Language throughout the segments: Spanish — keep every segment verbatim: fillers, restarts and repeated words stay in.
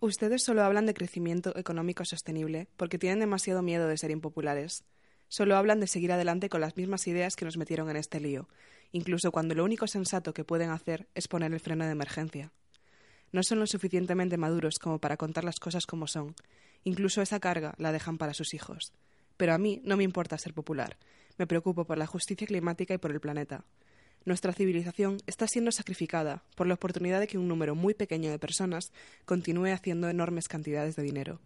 Ustedes solo hablan de crecimiento económico sostenible porque tienen demasiado miedo de ser impopulares. Solo hablan de seguir adelante con las mismas ideas que nos metieron en este lío, incluso cuando lo único sensato que pueden hacer es poner el freno de emergencia. No son lo suficientemente maduros como para contar las cosas como son. Incluso esa carga la dejan para sus hijos. Pero a mí no me importa ser popular. Me preocupo por la justicia climática y por el planeta. Nuestra civilización está siendo sacrificada por la oportunidad de que un número muy pequeño de personas continúe haciendo enormes cantidades de dinero.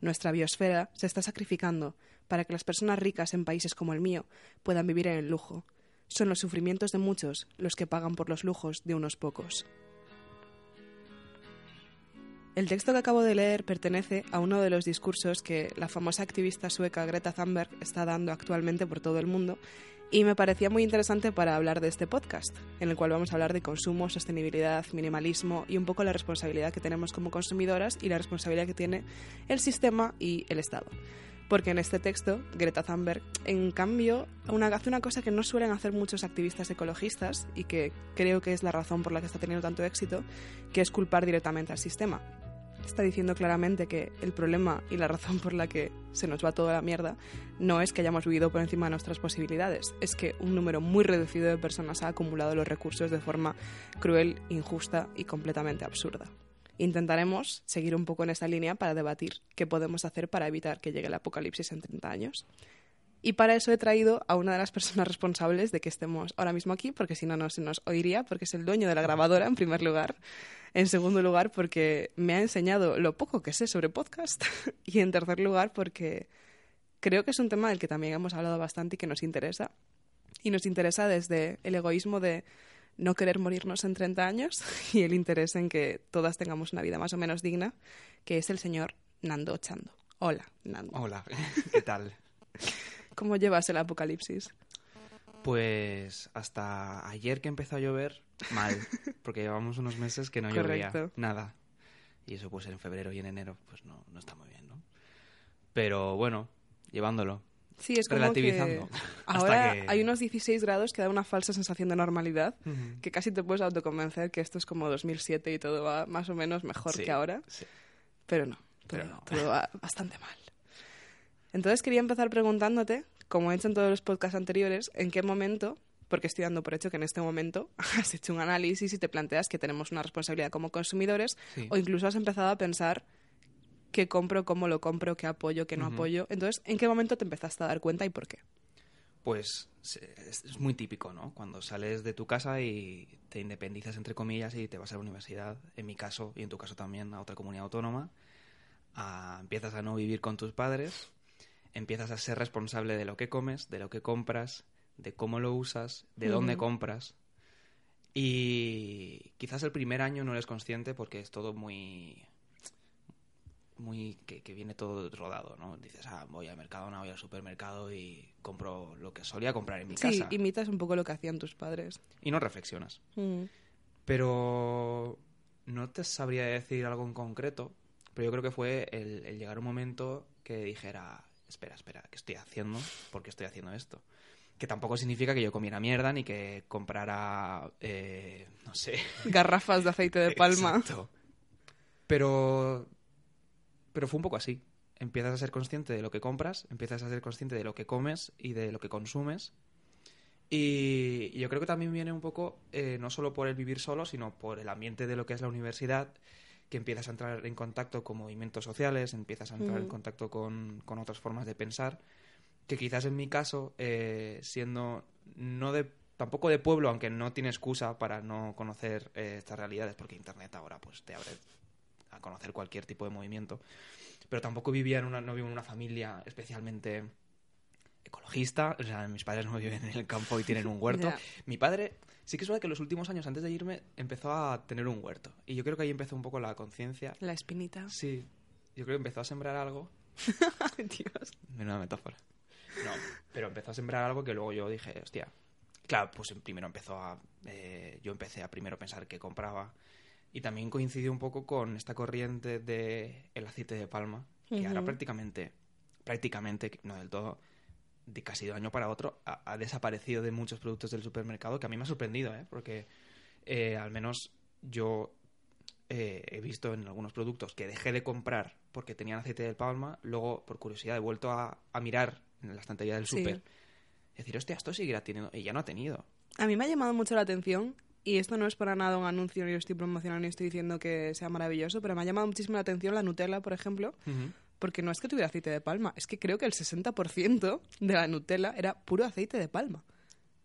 Nuestra biosfera se está sacrificando para que las personas ricas en países como el mío puedan vivir en el lujo. Son los sufrimientos de muchos los que pagan por los lujos de unos pocos. El texto que acabo de leer pertenece a uno de los discursos que la famosa activista sueca Greta Thunberg está dando actualmente por todo el mundo y me parecía muy interesante para hablar de este podcast, en el cual vamos a hablar de consumo, sostenibilidad, minimalismo y un poco la responsabilidad que tenemos como consumidoras y la responsabilidad que tiene el sistema y el Estado. Porque en este texto, Greta Thunberg, en cambio, una, hace una cosa que no suelen hacer muchos activistas ecologistas y que creo que es la razón por la que está teniendo tanto éxito, que es culpar directamente al sistema. Está diciendo claramente que el problema y la razón por la que se nos va toda la mierda no es que hayamos vivido por encima de nuestras posibilidades, es que un número muy reducido de personas ha acumulado los recursos de forma cruel, injusta y completamente absurda. Intentaremos seguir un poco en esta línea para debatir qué podemos hacer para evitar que llegue el apocalipsis en treinta años. Y para eso he traído a una de las personas responsables de que estemos ahora mismo aquí, porque si no, no se nos oiría, porque es el dueño de la grabadora, en primer lugar. En segundo lugar, porque me ha enseñado lo poco que sé sobre podcast. Y en tercer lugar, porque creo que es un tema del que también hemos hablado bastante y que nos interesa. Y nos interesa desde el egoísmo de no querer morirnos en treinta años y el interés en que todas tengamos una vida más o menos digna, que es el señor Nando Ochando. Hola, Nando. Hola, ¿qué tal? ¿Cómo llevas el apocalipsis? Pues hasta ayer que empezó a llover, mal, porque llevamos unos meses que no llovía nada. Y eso pues en febrero y en enero pues no, no está muy bien, ¿no? Pero bueno, llevándolo. Sí, es como relativizando. Que ahora que hay unos dieciséis grados que da una falsa sensación de normalidad, uh-huh. que casi te puedes autoconvencer que esto es como dos mil siete y todo va más o menos mejor sí, que ahora. Sí. Pero no, todo, Pero no, todo va bastante mal. Entonces quería empezar preguntándote, como he hecho en todos los podcasts anteriores, en qué momento, porque estoy dando por hecho que en este momento has hecho un análisis y te planteas que tenemos una responsabilidad como consumidores, sí. o incluso has empezado a pensar qué compro, cómo lo compro, qué apoyo, qué no uh-huh. apoyo. Entonces, ¿en qué momento te empezaste a dar cuenta y por qué? Pues es muy típico, ¿no? Cuando sales de tu casa y te independizas, entre comillas, y te vas a la universidad, en mi caso, y en tu caso también, a otra comunidad autónoma, a, empiezas a no vivir con tus padres, empiezas a ser responsable de lo que comes, de lo que compras, de cómo lo usas, de uh-huh. dónde compras. Y quizás el primer año no eres consciente porque es todo muy... muy que, que viene todo rodado, ¿no? Dices, ah, voy al Mercadona, voy al supermercado y compro lo que solía comprar en mi sí, casa. Sí, imitas un poco lo que hacían tus padres. Y no reflexionas. Mm. Pero no te sabría decir algo en concreto, pero yo creo que fue el, el llegar a un momento que dijera, espera, espera, ¿qué estoy haciendo? ¿Por qué estoy haciendo esto? Que tampoco significa que yo comiera mierda ni que comprara, eh, no sé... garrafas de aceite de palma. Exacto. Pero... Pero fue un poco así. Empiezas a ser consciente de lo que compras, empiezas a ser consciente de lo que comes y de lo que consumes. Y yo creo que también viene un poco, eh, no solo por el vivir solo, sino por el ambiente de lo que es la universidad, que empiezas a entrar en contacto con movimientos sociales, empiezas a entrar mm. en contacto con, con otras formas de pensar, que quizás en mi caso, eh, siendo no de tampoco de pueblo, aunque no tiene excusa para no conocer eh, estas realidades, porque Internet ahora pues te abre a conocer cualquier tipo de movimiento, pero tampoco vivía en una, no vivo en una familia especialmente ecologista, o sea, mis padres no viven en el campo y tienen un huerto. Yeah. Mi padre, sí que es verdad que en los últimos años, antes de irme, empezó a tener un huerto, y yo creo que ahí empezó un poco la conciencia. La espinita. Sí, yo creo que empezó a sembrar algo. Dios. Menuda metáfora. No, pero empezó a sembrar algo que luego yo dije, hostia, claro, pues primero empezó a, eh, yo empecé a primero pensar qué compraba. Y también coincidió un poco con esta corriente de el aceite de palma, que uh-huh. ahora prácticamente, prácticamente, no del todo, de casi de un año para otro, ha, ha desaparecido de muchos productos del supermercado, que a mí me ha sorprendido, ¿eh? Porque eh, al menos yo eh, he visto en algunos productos que dejé de comprar porque tenían aceite de palma, luego, por curiosidad, he vuelto a, a mirar en la estantería del súper. Sí. Decir, hostia, esto seguirá teniendo... Y ya no ha tenido. A mí me ha llamado mucho la atención, y esto no es para nada un anuncio, ni lo estoy promocionando, ni estoy diciendo que sea maravilloso, pero me ha llamado muchísimo la atención la Nutella, por ejemplo, uh-huh. porque no es que tuviera aceite de palma, es que creo que el sesenta por ciento de la Nutella era puro aceite de palma.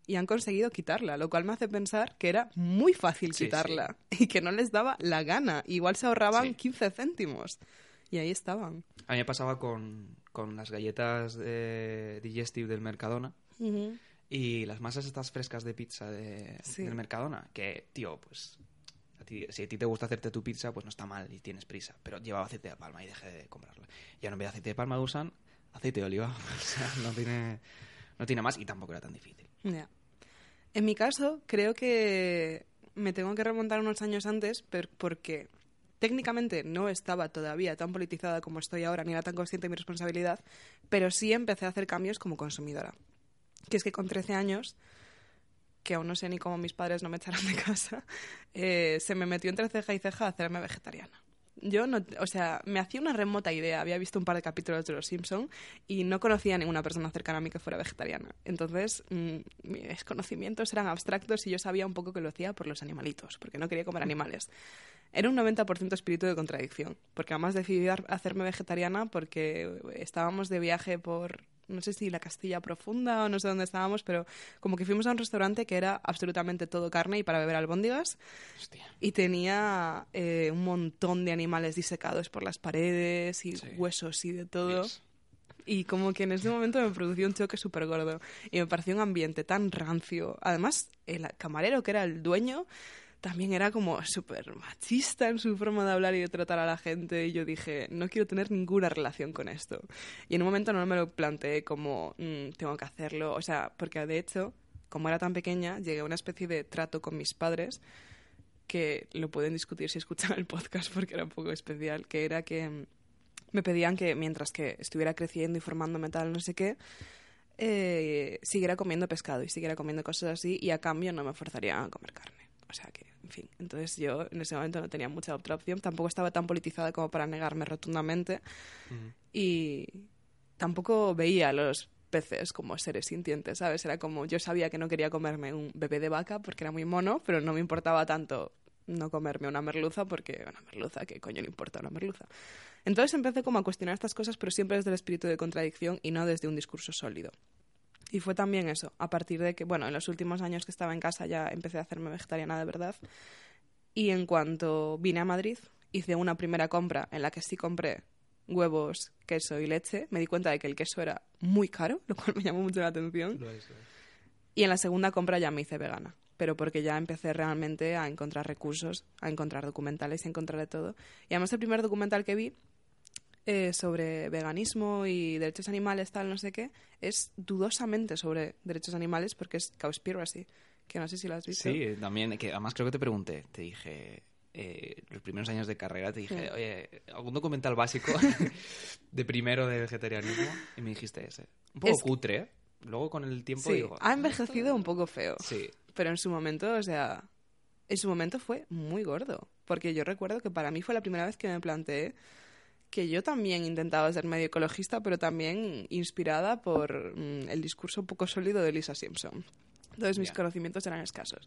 Y han conseguido quitarla, lo cual me hace pensar que era muy fácil sí, quitarla sí. y que no les daba la gana. Igual se ahorraban sí. quince céntimos. Y ahí estaban. A mí me pasaba con, con las galletas eh, digestive del Mercadona uh-huh. y las masas estas frescas de pizza de, sí. del Mercadona. Que, tío, pues a ti, si a ti te gusta hacerte tu pizza, pues no está mal y tienes prisa. Pero llevaba aceite de palma y dejé de comprarla. Ya no, en vez de aceite de palma usan aceite de oliva. O sea, no tiene, no tiene más, y tampoco era tan difícil. Ya. Yeah. En mi caso, creo que me tengo que remontar unos años antes per- porque técnicamente no estaba todavía tan politizada como estoy ahora, ni era tan consciente de mi responsabilidad, pero sí empecé a hacer cambios como consumidora. Que es que con trece años, que aún no sé ni cómo mis padres no me echaron de casa, eh, se me metió entre ceja y ceja a hacerme vegetariana. Yo no, o sea, me hacía una remota idea, había visto un par de capítulos de Los Simpson y no conocía a ninguna persona cercana a mí que fuera vegetariana. Entonces, mmm, mis conocimientos eran abstractos y yo sabía un poco que lo hacía por los animalitos, porque no quería comer animales. Era un noventa por ciento espíritu de contradicción, porque además decidí hacerme vegetariana porque estábamos de viaje por... no sé si la Castilla Profunda o no sé dónde estábamos, pero como que fuimos a un restaurante que era absolutamente todo carne y para beber albóndigas. Hostia. Y tenía eh, un montón de animales disecados por las paredes y sí. huesos y de todo. Yes. Y como que en ese momento me producía un choque súper gordo y me pareció un ambiente tan rancio. Además, el camarero que era el dueño también era como súper machista en su forma de hablar y de tratar a la gente. Y yo dije, no quiero tener ninguna relación con esto. Y en un momento no me lo planteé como, mmm, tengo que hacerlo. O sea, porque de hecho, como era tan pequeña, llegué a una especie de trato con mis padres, que lo pueden discutir si escuchan el podcast porque era un poco especial, que era que me pedían que mientras que estuviera creciendo y formándome tal, no sé qué, eh, siguiera comiendo pescado y siguiera comiendo cosas así y a cambio no me forzaría a comer carne. O sea que, en fin, entonces yo en ese momento no tenía mucha otra opción. Tampoco estaba tan politizada como para negarme rotundamente. Uh-huh. Y tampoco veía a los peces como seres sintientes, ¿sabes? Era como, yo sabía que no quería comerme un bebé de vaca porque era muy mono, pero no me importaba tanto no comerme una merluza porque, una merluza, ¿qué coño le importa una merluza? Entonces empecé como a cuestionar estas cosas, pero siempre desde el espíritu de contradicción y no desde un discurso sólido. Y fue también eso, a partir de que, bueno, en los últimos años que estaba en casa ya empecé a hacerme vegetariana de verdad. Y en cuanto vine a Madrid, hice una primera compra en la que sí compré huevos, queso y leche. Me di cuenta de que el queso era muy caro, lo cual me llamó mucho la atención. Lo es, lo es. Y en la segunda compra ya me hice vegana, pero porque ya empecé realmente a encontrar recursos, a encontrar documentales, a encontrar de todo. Y además el primer documental que vi... Eh, sobre veganismo y derechos animales, tal, no sé qué, es dudosamente sobre derechos animales porque es Cowspiracy, que no sé si lo has visto. Sí, también, que además creo que te pregunté, te dije, eh, los primeros años de carrera, te dije, sí. oye, ¿algún documental básico de primero de vegetarianismo? Y me dijiste ese. Un poco es... cutre, ¿eh? Luego con el tiempo sí, digo... ha envejecido esto... un poco feo, sí. pero en su momento, o sea, en su momento fue muy gordo, porque yo recuerdo que para mí fue la primera vez que me planteé que yo también intentaba ser medio ecologista, pero también inspirada por mm, el discurso poco sólido de Lisa Simpson. Entonces mis yeah. conocimientos eran escasos.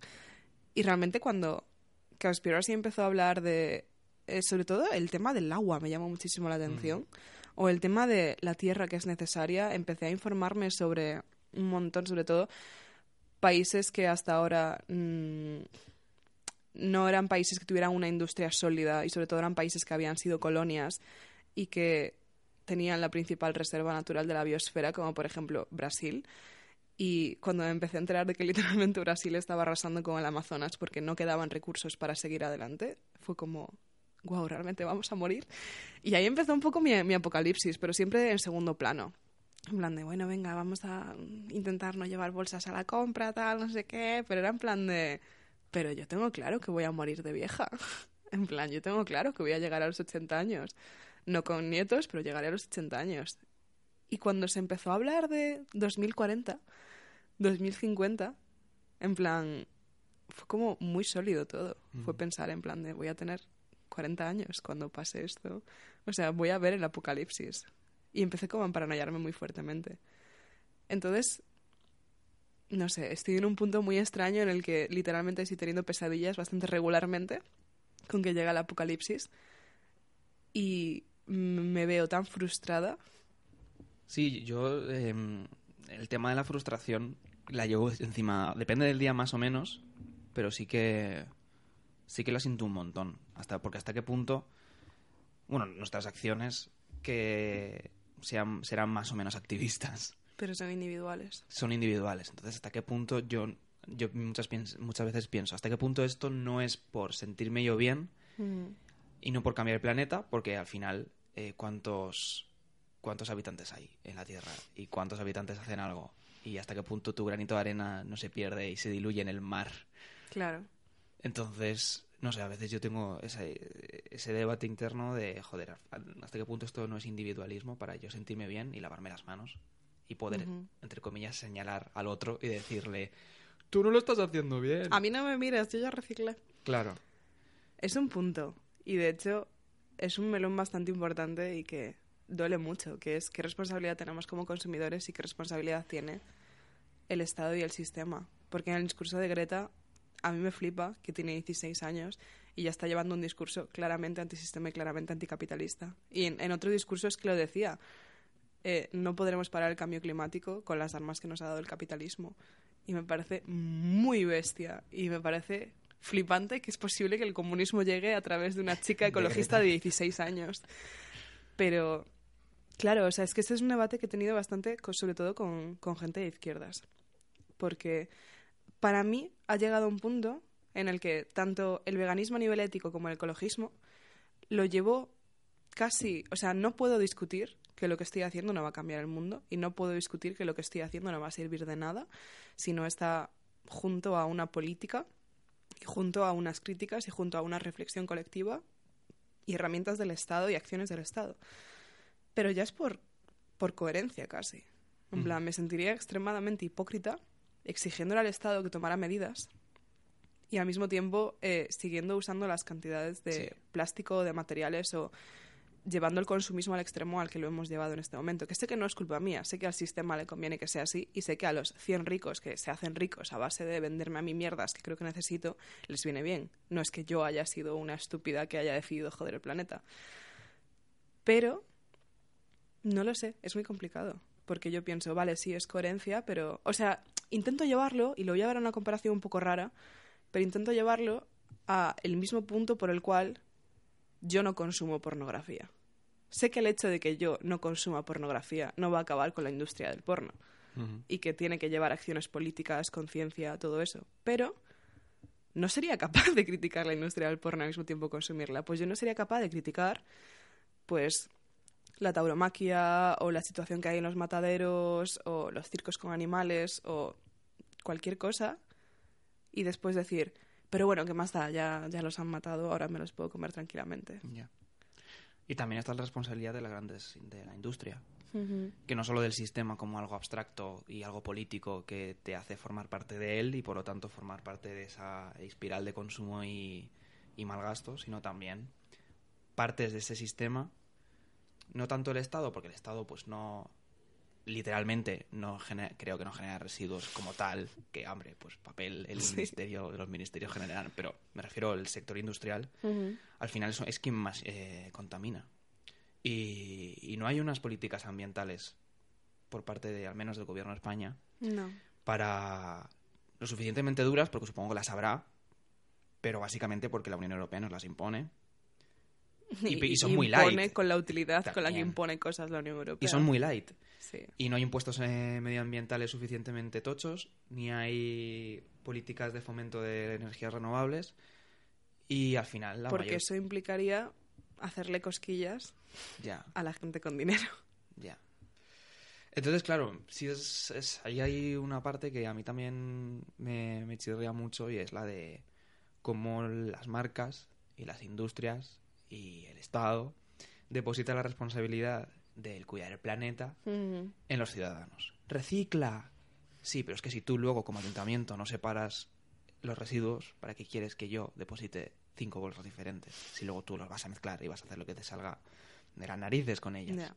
Y realmente cuando Cowspiracy empezó a hablar de... Eh, sobre todo el tema del agua me llamó muchísimo la atención. Mm. O el tema de la tierra que es necesaria. Empecé a informarme sobre un montón, sobre todo países que hasta ahora... Mm, no eran países que tuvieran una industria sólida y sobre todo eran países que habían sido colonias y que tenían la principal reserva natural de la biosfera, como por ejemplo Brasil. Y cuando me empecé a enterar de que literalmente Brasil estaba arrasando con el Amazonas porque no quedaban recursos para seguir adelante, fue como, wow, realmente vamos a morir. Y ahí empezó un poco mi, mi apocalipsis, pero siempre en segundo plano. En plan de, bueno, venga, vamos a intentar no llevar bolsas a la compra, tal, no sé qué, pero era en plan de... pero yo tengo claro que voy a morir de vieja. En plan, yo tengo claro que voy a llegar a los ochenta años. No con nietos, pero llegaré a los ochenta años. Y cuando se empezó a hablar de dos mil cuarenta, dos mil cincuenta, en plan, fue como muy sólido todo. Mm. Fue pensar en plan de voy a tener cuarenta años cuando pase esto. O sea, voy a ver el apocalipsis. Y empecé como a paranoiarme muy fuertemente. Entonces, no sé, estoy en un punto muy extraño en el que literalmente estoy teniendo pesadillas bastante regularmente con que llega el apocalipsis. Y me veo tan frustrada. Sí, yo... Eh, el tema de la frustración la llevo encima... Depende del día más o menos, pero sí que... Sí que la siento un montón. Hasta, porque hasta qué punto... Bueno, nuestras acciones que sean, serán más o menos activistas. Pero son individuales. Son individuales. Entonces, ¿hasta qué punto yo, yo muchas, muchas veces pienso, hasta qué punto esto no es por sentirme yo bien uh-huh. y no por cambiar el planeta? Porque al final, eh, ¿cuántos, ¿cuántos habitantes hay en la Tierra? ¿Y cuántos habitantes hacen algo? ¿Y hasta qué punto tu granito de arena no se pierde y se diluye en el mar? Claro. Entonces, no sé, a veces yo tengo ese, ese debate interno de, joder, ¿hasta qué punto esto no es individualismo para yo sentirme bien y lavarme las manos? Y poder, uh-huh. entre comillas, señalar al otro y decirle, tú no lo estás haciendo bien. A mí no me miras, yo ya reciclé. Claro. Es un punto. Y de hecho, es un melón bastante importante y que duele mucho, que es qué responsabilidad tenemos como consumidores y qué responsabilidad tiene el Estado y el sistema. Porque en el discurso de Greta, a mí me flipa que tiene dieciséis años y ya está llevando un discurso claramente antisistema y claramente anticapitalista. Y en, en otro discurso es que lo decía. Eh, no podremos parar el cambio climático con las armas que nos ha dado el capitalismo. Y me parece muy bestia. Y me parece flipante que es posible que el comunismo llegue a través de una chica ecologista de dieciséis años. Pero, claro, o sea, es que este es un debate que he tenido bastante, sobre todo con, con gente de izquierdas. Porque para mí ha llegado un punto en el que tanto el veganismo a nivel ético como el ecologismo lo llevo casi... O sea, no puedo discutir que lo que estoy haciendo no va a cambiar el mundo y no puedo discutir que lo que estoy haciendo no va a servir de nada si no está junto a una política, junto a unas críticas y junto a una reflexión colectiva y herramientas del Estado y acciones del Estado. Pero ya es por, por coherencia casi. En mm. plan, me sentiría extremadamente hipócrita exigiéndole al Estado que tomara medidas y al mismo tiempo eh, siguiendo usando las cantidades de sí. plástico, de materiales o... llevando el consumismo al extremo al que lo hemos llevado en este momento. Que sé que no es culpa mía, sé que al sistema le conviene que sea así y sé que a los cien ricos que se hacen ricos a base de venderme a mí mierdas que creo que necesito, les viene bien. No es que yo haya sido una estúpida que haya decidido joder el planeta. Pero, no lo sé, es muy complicado. Porque yo pienso, vale, sí, es coherencia, pero... O sea, intento llevarlo, y lo voy a ver a una comparación un poco rara, pero intento llevarlo a el mismo punto por el cual... yo no consumo pornografía. Sé que el hecho de que yo no consuma pornografía no va a acabar con la industria del porno. Uh-huh. Y que tiene que llevar acciones políticas, conciencia, todo eso. Pero no sería capaz de criticar la industria del porno al mismo tiempo consumirla. Pues yo no sería capaz de criticar pues la tauromaquia o la situación que hay en los mataderos o los circos con animales o cualquier cosa y después decir... Pero bueno, ¿qué más da? Ya, ya los han matado, ahora me los puedo comer tranquilamente. Yeah. Y también está la responsabilidad de, las grandes, de la industria. Uh-huh. Que no solo del sistema como algo abstracto y algo político que te hace formar parte de él y por lo tanto formar parte de esa espiral de consumo y, y malgasto, sino también partes de ese sistema, no tanto el Estado, porque el Estado pues no... literalmente no genera, creo que no genera residuos como tal, que hombre, pues papel, el sí. ministerio, los ministerios generan, pero me refiero al sector industrial, uh-huh. al final es, es quien más eh, contamina. Y, y no hay unas políticas ambientales por parte de, al menos del gobierno de España, no. para lo suficientemente duras, porque supongo que las habrá, pero básicamente porque la Unión Europea nos las impone. Y, y son muy light. Impone con la utilidad también. Con la que impone cosas la Unión Europea. Y son muy light. Sí. Y no hay impuestos eh, medioambientales suficientemente tochos, ni hay políticas de fomento de energías renovables. Y al final... la Porque mayor... eso implicaría hacerle cosquillas ya. a la gente con dinero. Ya. Entonces, claro, sí es, es, ahí hay una parte que a mí también me, me chirría mucho y es la de cómo las marcas y las industrias... y el Estado deposita la responsabilidad del cuidar el planeta uh-huh. en los ciudadanos. ¡Recicla! Sí, pero es que si tú luego como ayuntamiento no separas los residuos, ¿para qué quieres que yo deposite cinco bolsas diferentes. Si luego tú los vas a mezclar y vas a hacer lo que te salga de las narices con ellas. Yeah.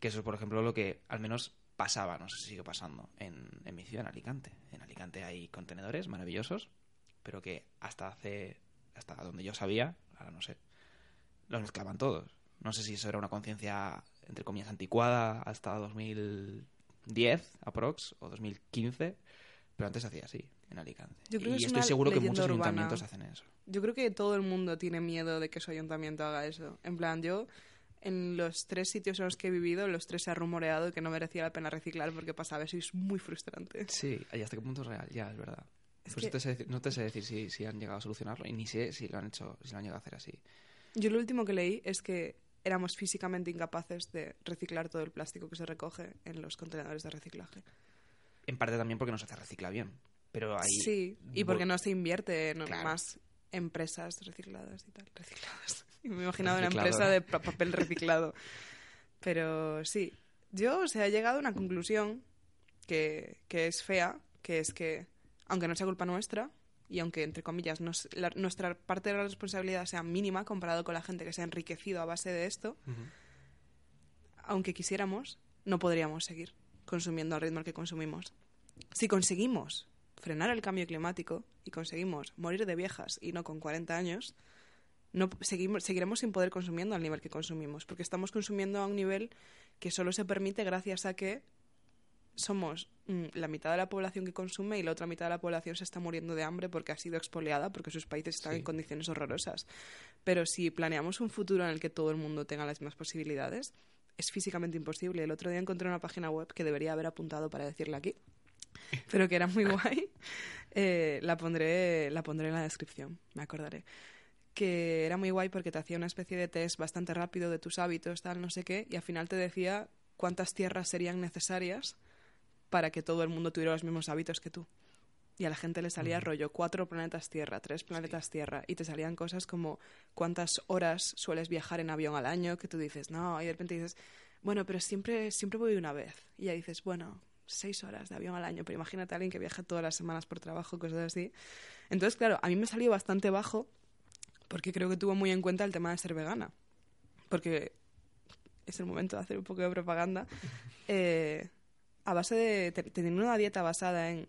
Que eso es, por ejemplo, lo que al menos pasaba, no sé si sigue pasando, en, en mi ciudad, en Alicante. En Alicante hay contenedores maravillosos, pero que hasta hace, hasta donde yo sabía, ahora no sé, los mezclaban todos. No sé si eso era una conciencia, entre comillas, anticuada hasta dos mil diez, aprox, o dos mil quince, pero antes se hacía así, en Alicante. Yo creo y que estoy seguro que muchos urbana. ayuntamientos hacen eso. Yo creo que todo el mundo tiene miedo de que su ayuntamiento haga eso. En plan, yo... En los tres sitios en los que he vivido, los tres se ha rumoreado que no merecía la pena reciclar porque pasaba eso y es muy frustrante. Sí, ¿y hasta qué punto es real? Ya, es verdad. Es pues que... te sé, no te sé decir si, si han llegado a solucionarlo y ni sé si lo han hecho, si lo han llegado a hacer así. Yo lo último que leí es que éramos físicamente incapaces de reciclar todo el plástico que se recoge en los contenedores de reciclaje. En parte también porque no se hace recicla bien. Pero ahí... Sí, y porque no se invierte en claro. más empresas recicladas y tal. Recicladas. Y me he imaginado reciclado. Una empresa de papel reciclado. Pero sí, yo o sea, he llegado a una conclusión que, que es fea, que es que, aunque no sea culpa nuestra, y aunque, entre comillas, nos, la, nuestra parte de la responsabilidad sea mínima comparado con la gente que se ha enriquecido a base de esto, uh-huh. aunque quisiéramos, no podríamos seguir consumiendo al ritmo al que consumimos. Si conseguimos frenar el cambio climático y conseguimos morir de viejas y no con cuarenta años... No, seguimos, seguiremos sin poder consumiendo al nivel que consumimos, porque estamos consumiendo a un nivel que solo se permite gracias a que somos mm, la mitad de la población que consume y la otra mitad de la población se está muriendo de hambre porque ha sido expoliada, porque sus países están sí. en condiciones horrorosas. Pero si planeamos un futuro en el que todo el mundo tenga las mismas posibilidades, es físicamente imposible. El otro día encontré una página web que debería haber apuntado para decirla aquí, pero que era muy guay. Eh, la pondré, la pondré en la descripción, me acordaré. Que era muy guay porque te hacía una especie de test bastante rápido de tus hábitos, tal, no sé qué, y al final te decía cuántas tierras serían necesarias para que todo el mundo tuviera los mismos hábitos que tú. Y a la gente le salía uh-huh. rollo cuatro planetas Tierra, tres planetas sí. Tierra, y te salían cosas como cuántas horas sueles viajar en avión al año, que tú dices, no, y de repente dices, bueno, pero siempre, siempre voy una vez. Y ya dices, bueno... seis horas de avión al año, pero imagínate a alguien que viaja todas las semanas por trabajo, cosas así. Entonces, claro, a mí me salió bastante bajo porque creo que tuvo muy en cuenta el tema de ser vegana, porque es el momento de hacer un poco de propaganda. Eh, a base de tener una dieta basada en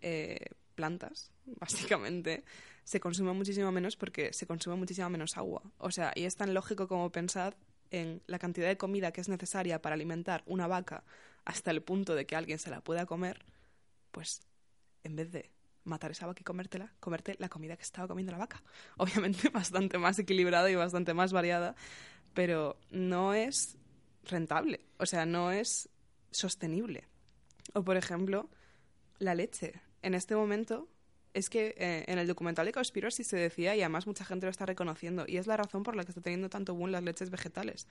eh, plantas, básicamente, se consume muchísimo menos porque se consume muchísimo menos agua. O sea, y es tan lógico como pensad en la cantidad de comida que es necesaria para alimentar una vaca hasta el punto de que alguien se la pueda comer, pues en vez de matar esa vaca y comértela, comerte la comida que estaba comiendo la vaca. Obviamente bastante más equilibrada y bastante más variada, pero no es rentable, o sea, no es sostenible. O, por ejemplo, la leche. En este momento... Es que eh, en el documental de Cowspiracy se decía, y además mucha gente lo está reconociendo, y es la razón por la que está teniendo tanto boom las leches vegetales.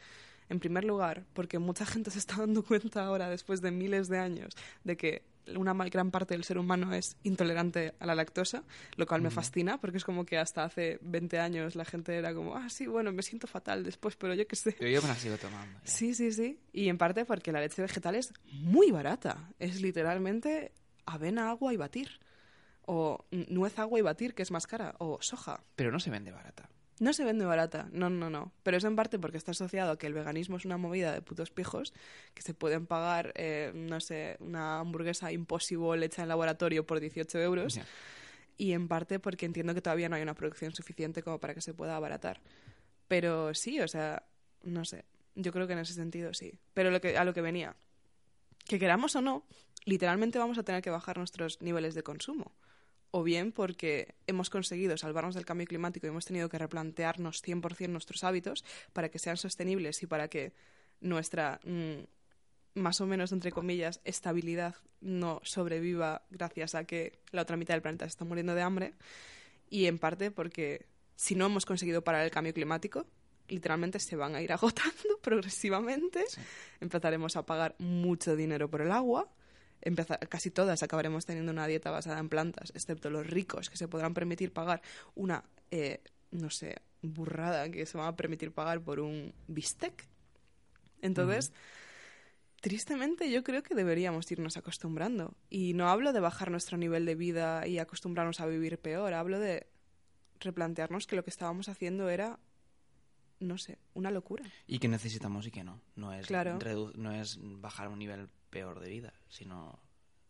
En primer lugar, porque mucha gente se está dando cuenta ahora, después de miles de años, de que una gran parte del ser humano es intolerante a la lactosa, lo cual mm. me fascina, porque es como que hasta hace veinte años la gente era como, ah, sí, bueno, me siento fatal después, pero yo qué sé. Pero yo me la sigo tomando. Ya. Sí, sí, sí. Y en parte porque la leche vegetal es muy barata. Es literalmente avena, agua y batir. O nuez, agua y batir, que es más cara, o soja. Pero no se vende barata. No se vende barata, no, no, no. Pero es en parte porque está asociado a que el veganismo es una movida de putos pijos, que se pueden pagar, eh, no sé, una hamburguesa Impossible hecha en laboratorio por dieciocho euros. Yeah. Y en parte porque entiendo que todavía no hay una producción suficiente como para que se pueda abaratar. Pero sí, o sea, no sé. Yo creo que en ese sentido sí. Pero lo que, a lo que venía. Que queramos o no, literalmente vamos a tener que bajar nuestros niveles de consumo. O bien porque hemos conseguido salvarnos del cambio climático y hemos tenido que replantearnos cien por ciento nuestros hábitos para que sean sostenibles y para que nuestra, mm, más o menos, entre comillas, estabilidad no sobreviva gracias a que la otra mitad del planeta se está muriendo de hambre. Y en parte porque si no hemos conseguido parar el cambio climático, literalmente se van a ir agotando progresivamente. Sí. Empezaremos a pagar mucho dinero por el agua. Empezar, casi todas acabaremos teniendo una dieta basada en plantas, excepto los ricos que se podrán permitir pagar una, eh, no sé, burrada que se van a permitir pagar por un bistec. Entonces, uh-huh. tristemente yo creo que deberíamos irnos acostumbrando. Y no hablo de bajar nuestro nivel de vida y acostumbrarnos a vivir peor, hablo de replantearnos que lo que estábamos haciendo era, no sé, una locura. Y que necesitamos y que no. No es, claro. redu- no es bajar a un nivel peor de vida, sino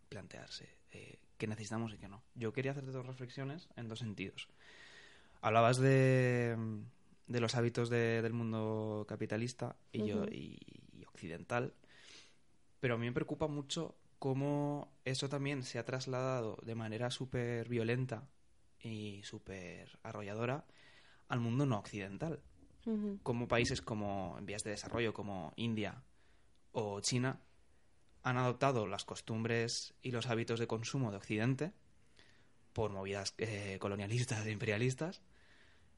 plantearse eh, que necesitamos y que no. Yo quería hacerte dos reflexiones en dos sentidos. Hablabas de, de los hábitos de, del mundo capitalista y, uh-huh. yo, y, y occidental, pero a mí me preocupa mucho cómo eso también se ha trasladado de manera súper violenta y súper arrolladora al mundo no occidental. Uh-huh. Como países como en vías de desarrollo como India o China han adoptado las costumbres y los hábitos de consumo de Occidente por movidas eh, colonialistas e imperialistas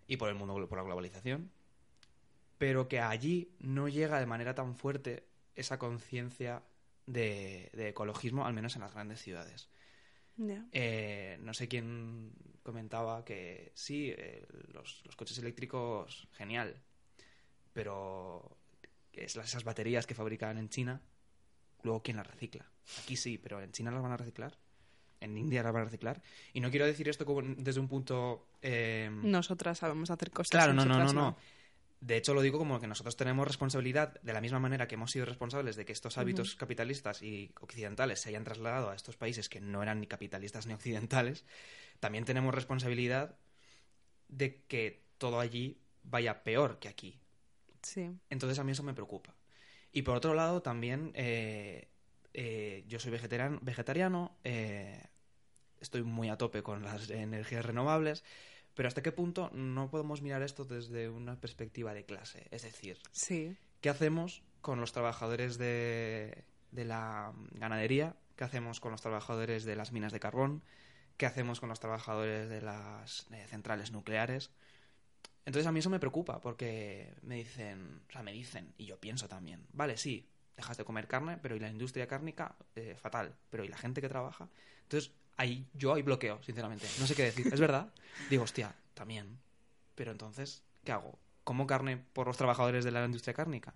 y por el mundo, por la globalización, pero que allí no llega de manera tan fuerte esa conciencia de, de ecologismo, al menos en las grandes ciudades. Yeah. Eh, no sé quién comentaba que sí, eh, los, los coches eléctricos, genial, pero es las, esas baterías que fabrican en China, luego ¿quién las recicla? Aquí sí, pero ¿en China las van a reciclar? ¿En India las van a reciclar? Y no quiero decir esto como desde un punto... Eh... Nosotras sabemos hacer cosas. Claro, no, no, no, no, no. De hecho, lo digo como que nosotros tenemos responsabilidad, de la misma manera que hemos sido responsables de que estos hábitos uh-huh. capitalistas y occidentales se hayan trasladado a estos países que no eran ni capitalistas ni occidentales, también tenemos responsabilidad de que todo allí vaya peor que aquí. Sí. Entonces a mí eso me preocupa. Y por otro lado, también, eh, eh, yo soy vegetariano, vegetariano eh, estoy muy a tope con las energías renovables, pero ¿hasta qué punto no podemos mirar esto desde una perspectiva de clase? Es decir, sí. ¿qué hacemos con los trabajadores de, de la ganadería? ¿Qué hacemos con los trabajadores de las minas de carbón? ¿Qué hacemos con los trabajadores de las eh, centrales nucleares? Entonces a mí eso me preocupa porque me dicen, o sea, me dicen, y yo pienso también, vale, sí, dejas de comer carne, pero y la industria cárnica, eh, fatal, pero y la gente que trabaja. Entonces ahí yo ahí bloqueo, sinceramente, no sé qué decir, es verdad, digo, hostia, también, pero entonces, ¿qué hago? ¿Como carne por los trabajadores de la industria cárnica?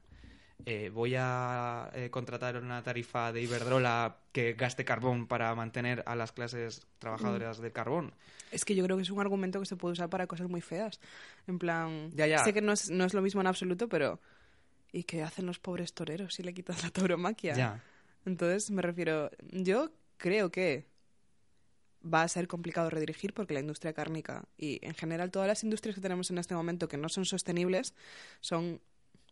Eh, ¿voy a eh, contratar una tarifa de Iberdrola que gaste carbón para mantener a las clases trabajadoras mm. del carbón? Es que yo creo que es un argumento que se puede usar para cosas muy feas. En plan, ya, ya. sé que no es, no es lo mismo en absoluto, pero ¿y qué hacen los pobres toreros si le quitas la tauromaquia? Ya. Entonces, me refiero, yo creo que va a ser complicado redirigir porque la industria cárnica y en general todas las industrias que tenemos en este momento que no son sostenibles son...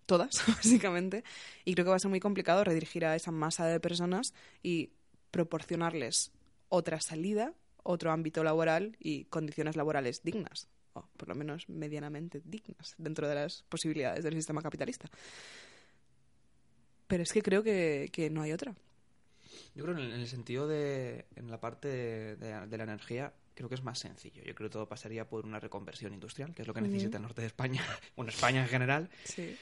todas, básicamente, y creo que va a ser muy complicado redirigir a esa masa de personas y proporcionarles otra salida, otro ámbito laboral y condiciones laborales dignas, o por lo menos medianamente dignas dentro de las posibilidades del sistema capitalista. Pero es que creo que, que no hay otra. Yo creo en el sentido de, en la parte de, de, de la energía, creo que es más sencillo. Yo creo que todo pasaría por una reconversión industrial, que es lo que necesita uh-huh. el norte de España, bueno, España en general. Sí.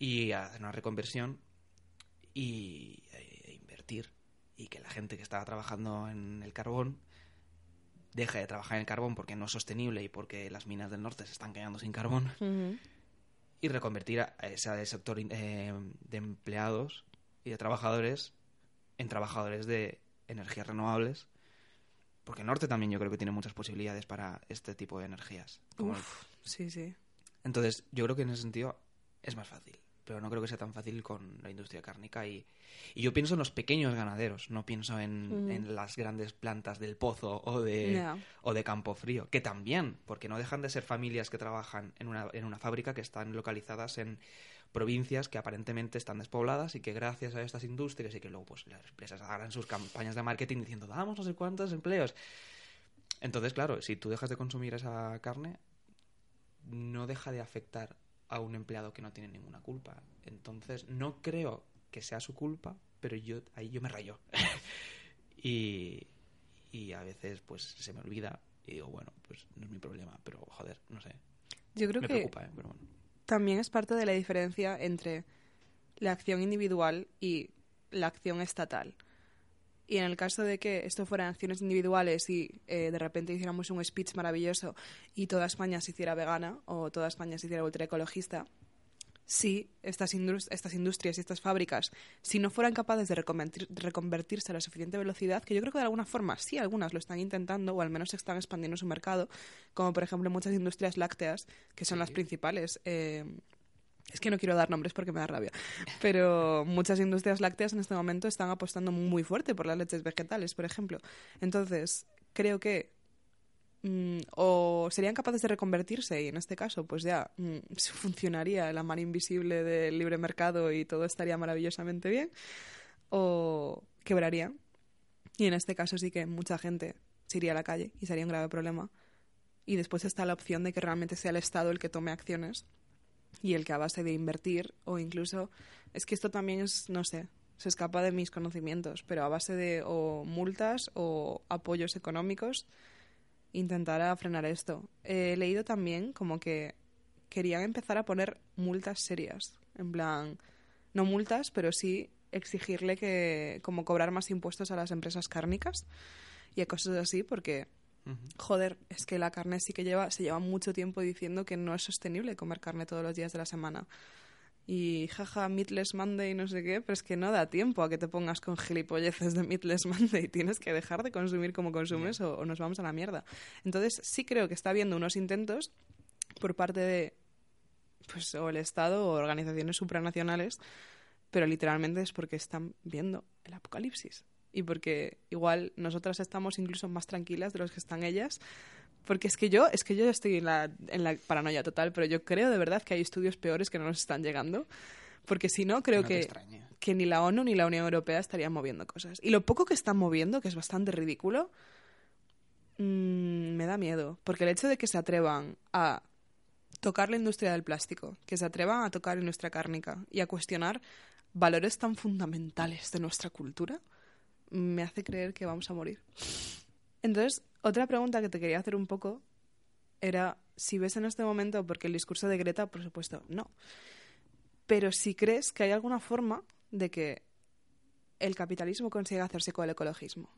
Y hacer una reconversión y e invertir y que la gente que estaba trabajando en el carbón deje de trabajar en el carbón porque no es sostenible y porque las minas del norte se están quedando sin carbón uh-huh. y reconvertir a ese sector eh, de empleados y de trabajadores en trabajadores de energías renovables, porque el norte también yo creo que tiene muchas posibilidades para este tipo de energías. Como Uf, el... sí, sí. Entonces yo creo que en ese sentido es más fácil, pero no creo que sea tan fácil con la industria cárnica. Y, y yo pienso en los pequeños ganaderos, no pienso en, mm. en las grandes plantas del Pozo o de, yeah. o de Campofrío, que también, porque no dejan de ser familias que trabajan en una, en una fábrica que están localizadas en provincias que aparentemente están despobladas y que gracias a estas industrias y que luego pues las empresas harán sus campañas de marketing diciendo damos no sé cuántos empleos. Entonces, claro, si tú dejas de consumir esa carne, no deja de afectar a un empleado que no tiene ninguna culpa. Entonces, no creo que sea su culpa, pero yo ahí yo me rayo. y, y a veces pues se me olvida y digo, bueno, pues no es mi problema, pero joder, no sé. Yo creo me que preocupa, ¿eh? Pero bueno. También es parte de la diferencia entre la acción individual y la acción estatal. Y en el caso de que esto fueran acciones individuales y eh, de repente hiciéramos un speech maravilloso y toda España se hiciera vegana o toda España se hiciera ultraecologista, si estas, indust- estas industrias y estas fábricas, si no fueran capaces de reconvertir- reconvertirse a la suficiente velocidad, que yo creo que de alguna forma sí, algunas lo están intentando o al menos están expandiendo su mercado, como por ejemplo muchas industrias lácteas, que son sí. las principales. Eh, es que no quiero dar nombres porque me da rabia, pero muchas industrias lácteas en este momento están apostando muy fuerte por las leches vegetales, por ejemplo. Entonces, creo que Mm, o serían capaces de reconvertirse y en este caso pues ya mm, funcionaría la mano invisible del libre mercado y todo estaría maravillosamente bien, o quebrarían y en este caso sí que mucha gente se iría a la calle y sería un grave problema. Y después está la opción de que realmente sea el Estado el que tome acciones y el que a base de invertir o incluso, es que esto también es, no sé, se escapa de mis conocimientos, pero a base de o multas o apoyos económicos intentará frenar esto. He leído también como que querían empezar a poner multas serias, en plan, no multas, pero sí exigirle que como cobrar más impuestos a las empresas cárnicas y a cosas así, porque uh-huh. joder, es que la carne sí que lleva se lleva mucho tiempo diciendo que no es sostenible comer carne todos los días de la semana. Y jaja, Meatless Monday, no sé qué, pero es que no da tiempo a que te pongas con gilipolleces de Meatless Monday. Tienes que dejar de consumir como consumes o, o nos vamos a la mierda. Entonces sí creo que está habiendo unos intentos por parte de, pues, o el Estado o organizaciones supranacionales, pero literalmente es porque están viendo el apocalipsis. Y porque igual nosotras estamos incluso más tranquilas de los que están ellas. Porque es que yo es que yo estoy en la, en la paranoia total, pero yo creo de verdad que hay estudios peores que no nos están llegando. Porque si no, creo no que, que ni la ONU ni la Unión Europea estarían moviendo cosas. Y lo poco que están moviendo, que es bastante ridículo, mmm, me da miedo. Porque el hecho de que se atrevan a tocar la industria del plástico, que se atrevan a tocar la industria cárnica y a cuestionar valores tan fundamentales de nuestra cultura, me hace creer que vamos a morir. Entonces, otra pregunta que te quería hacer un poco era si ves en este momento, porque el discurso de Greta, por supuesto, no, pero si crees que hay alguna forma de que el capitalismo consiga hacerse con el ecologismo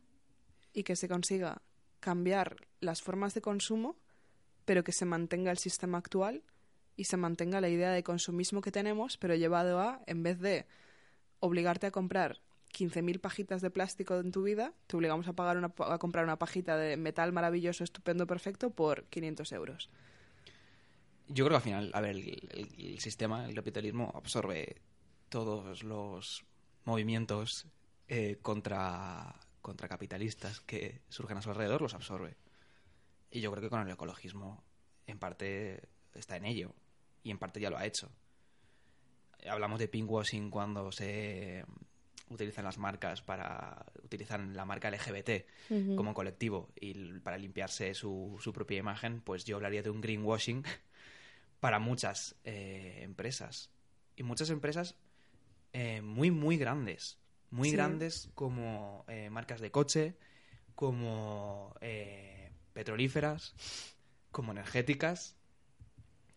y que se consiga cambiar las formas de consumo, pero que se mantenga el sistema actual y se mantenga la idea de consumismo que tenemos, pero llevado a, en vez de obligarte a comprar quince mil pajitas de plástico en tu vida, te obligamos a pagar una, a comprar una pajita de metal maravilloso, estupendo, perfecto, por quinientos euros. Yo creo que al final, a ver, el, el, el sistema, el capitalismo, absorbe todos los movimientos eh, contra, contra capitalistas que surgen a su alrededor, los absorbe. Y yo creo que con el ecologismo, en parte, está en ello. Y en parte ya lo ha hecho. Hablamos de pinkwashing cuando se utilizan las marcas para... utilizan la marca L G B T uh-huh. como colectivo y para limpiarse su, su propia imagen, pues yo hablaría de un greenwashing para muchas eh, empresas. Y muchas empresas eh, muy, muy grandes. Muy sí. grandes como eh, marcas de coche, como eh, petrolíferas, como energéticas,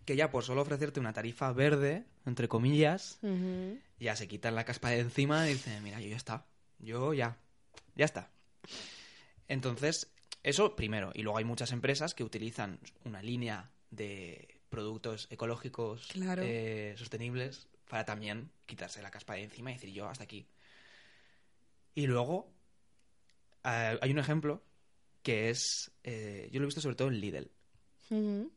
que ya por solo ofrecerte una tarifa verde, entre comillas, uh-huh. ya se quitan la caspa de encima y dicen, mira, yo ya está, yo ya, ya está. Entonces, eso primero. Y luego hay muchas empresas que utilizan una línea de productos ecológicos claro. eh, sostenibles para también quitarse la caspa de encima y decir, yo hasta aquí. Y luego, eh, hay un ejemplo que es, eh, yo lo he visto sobre todo en Lidl, uh-huh.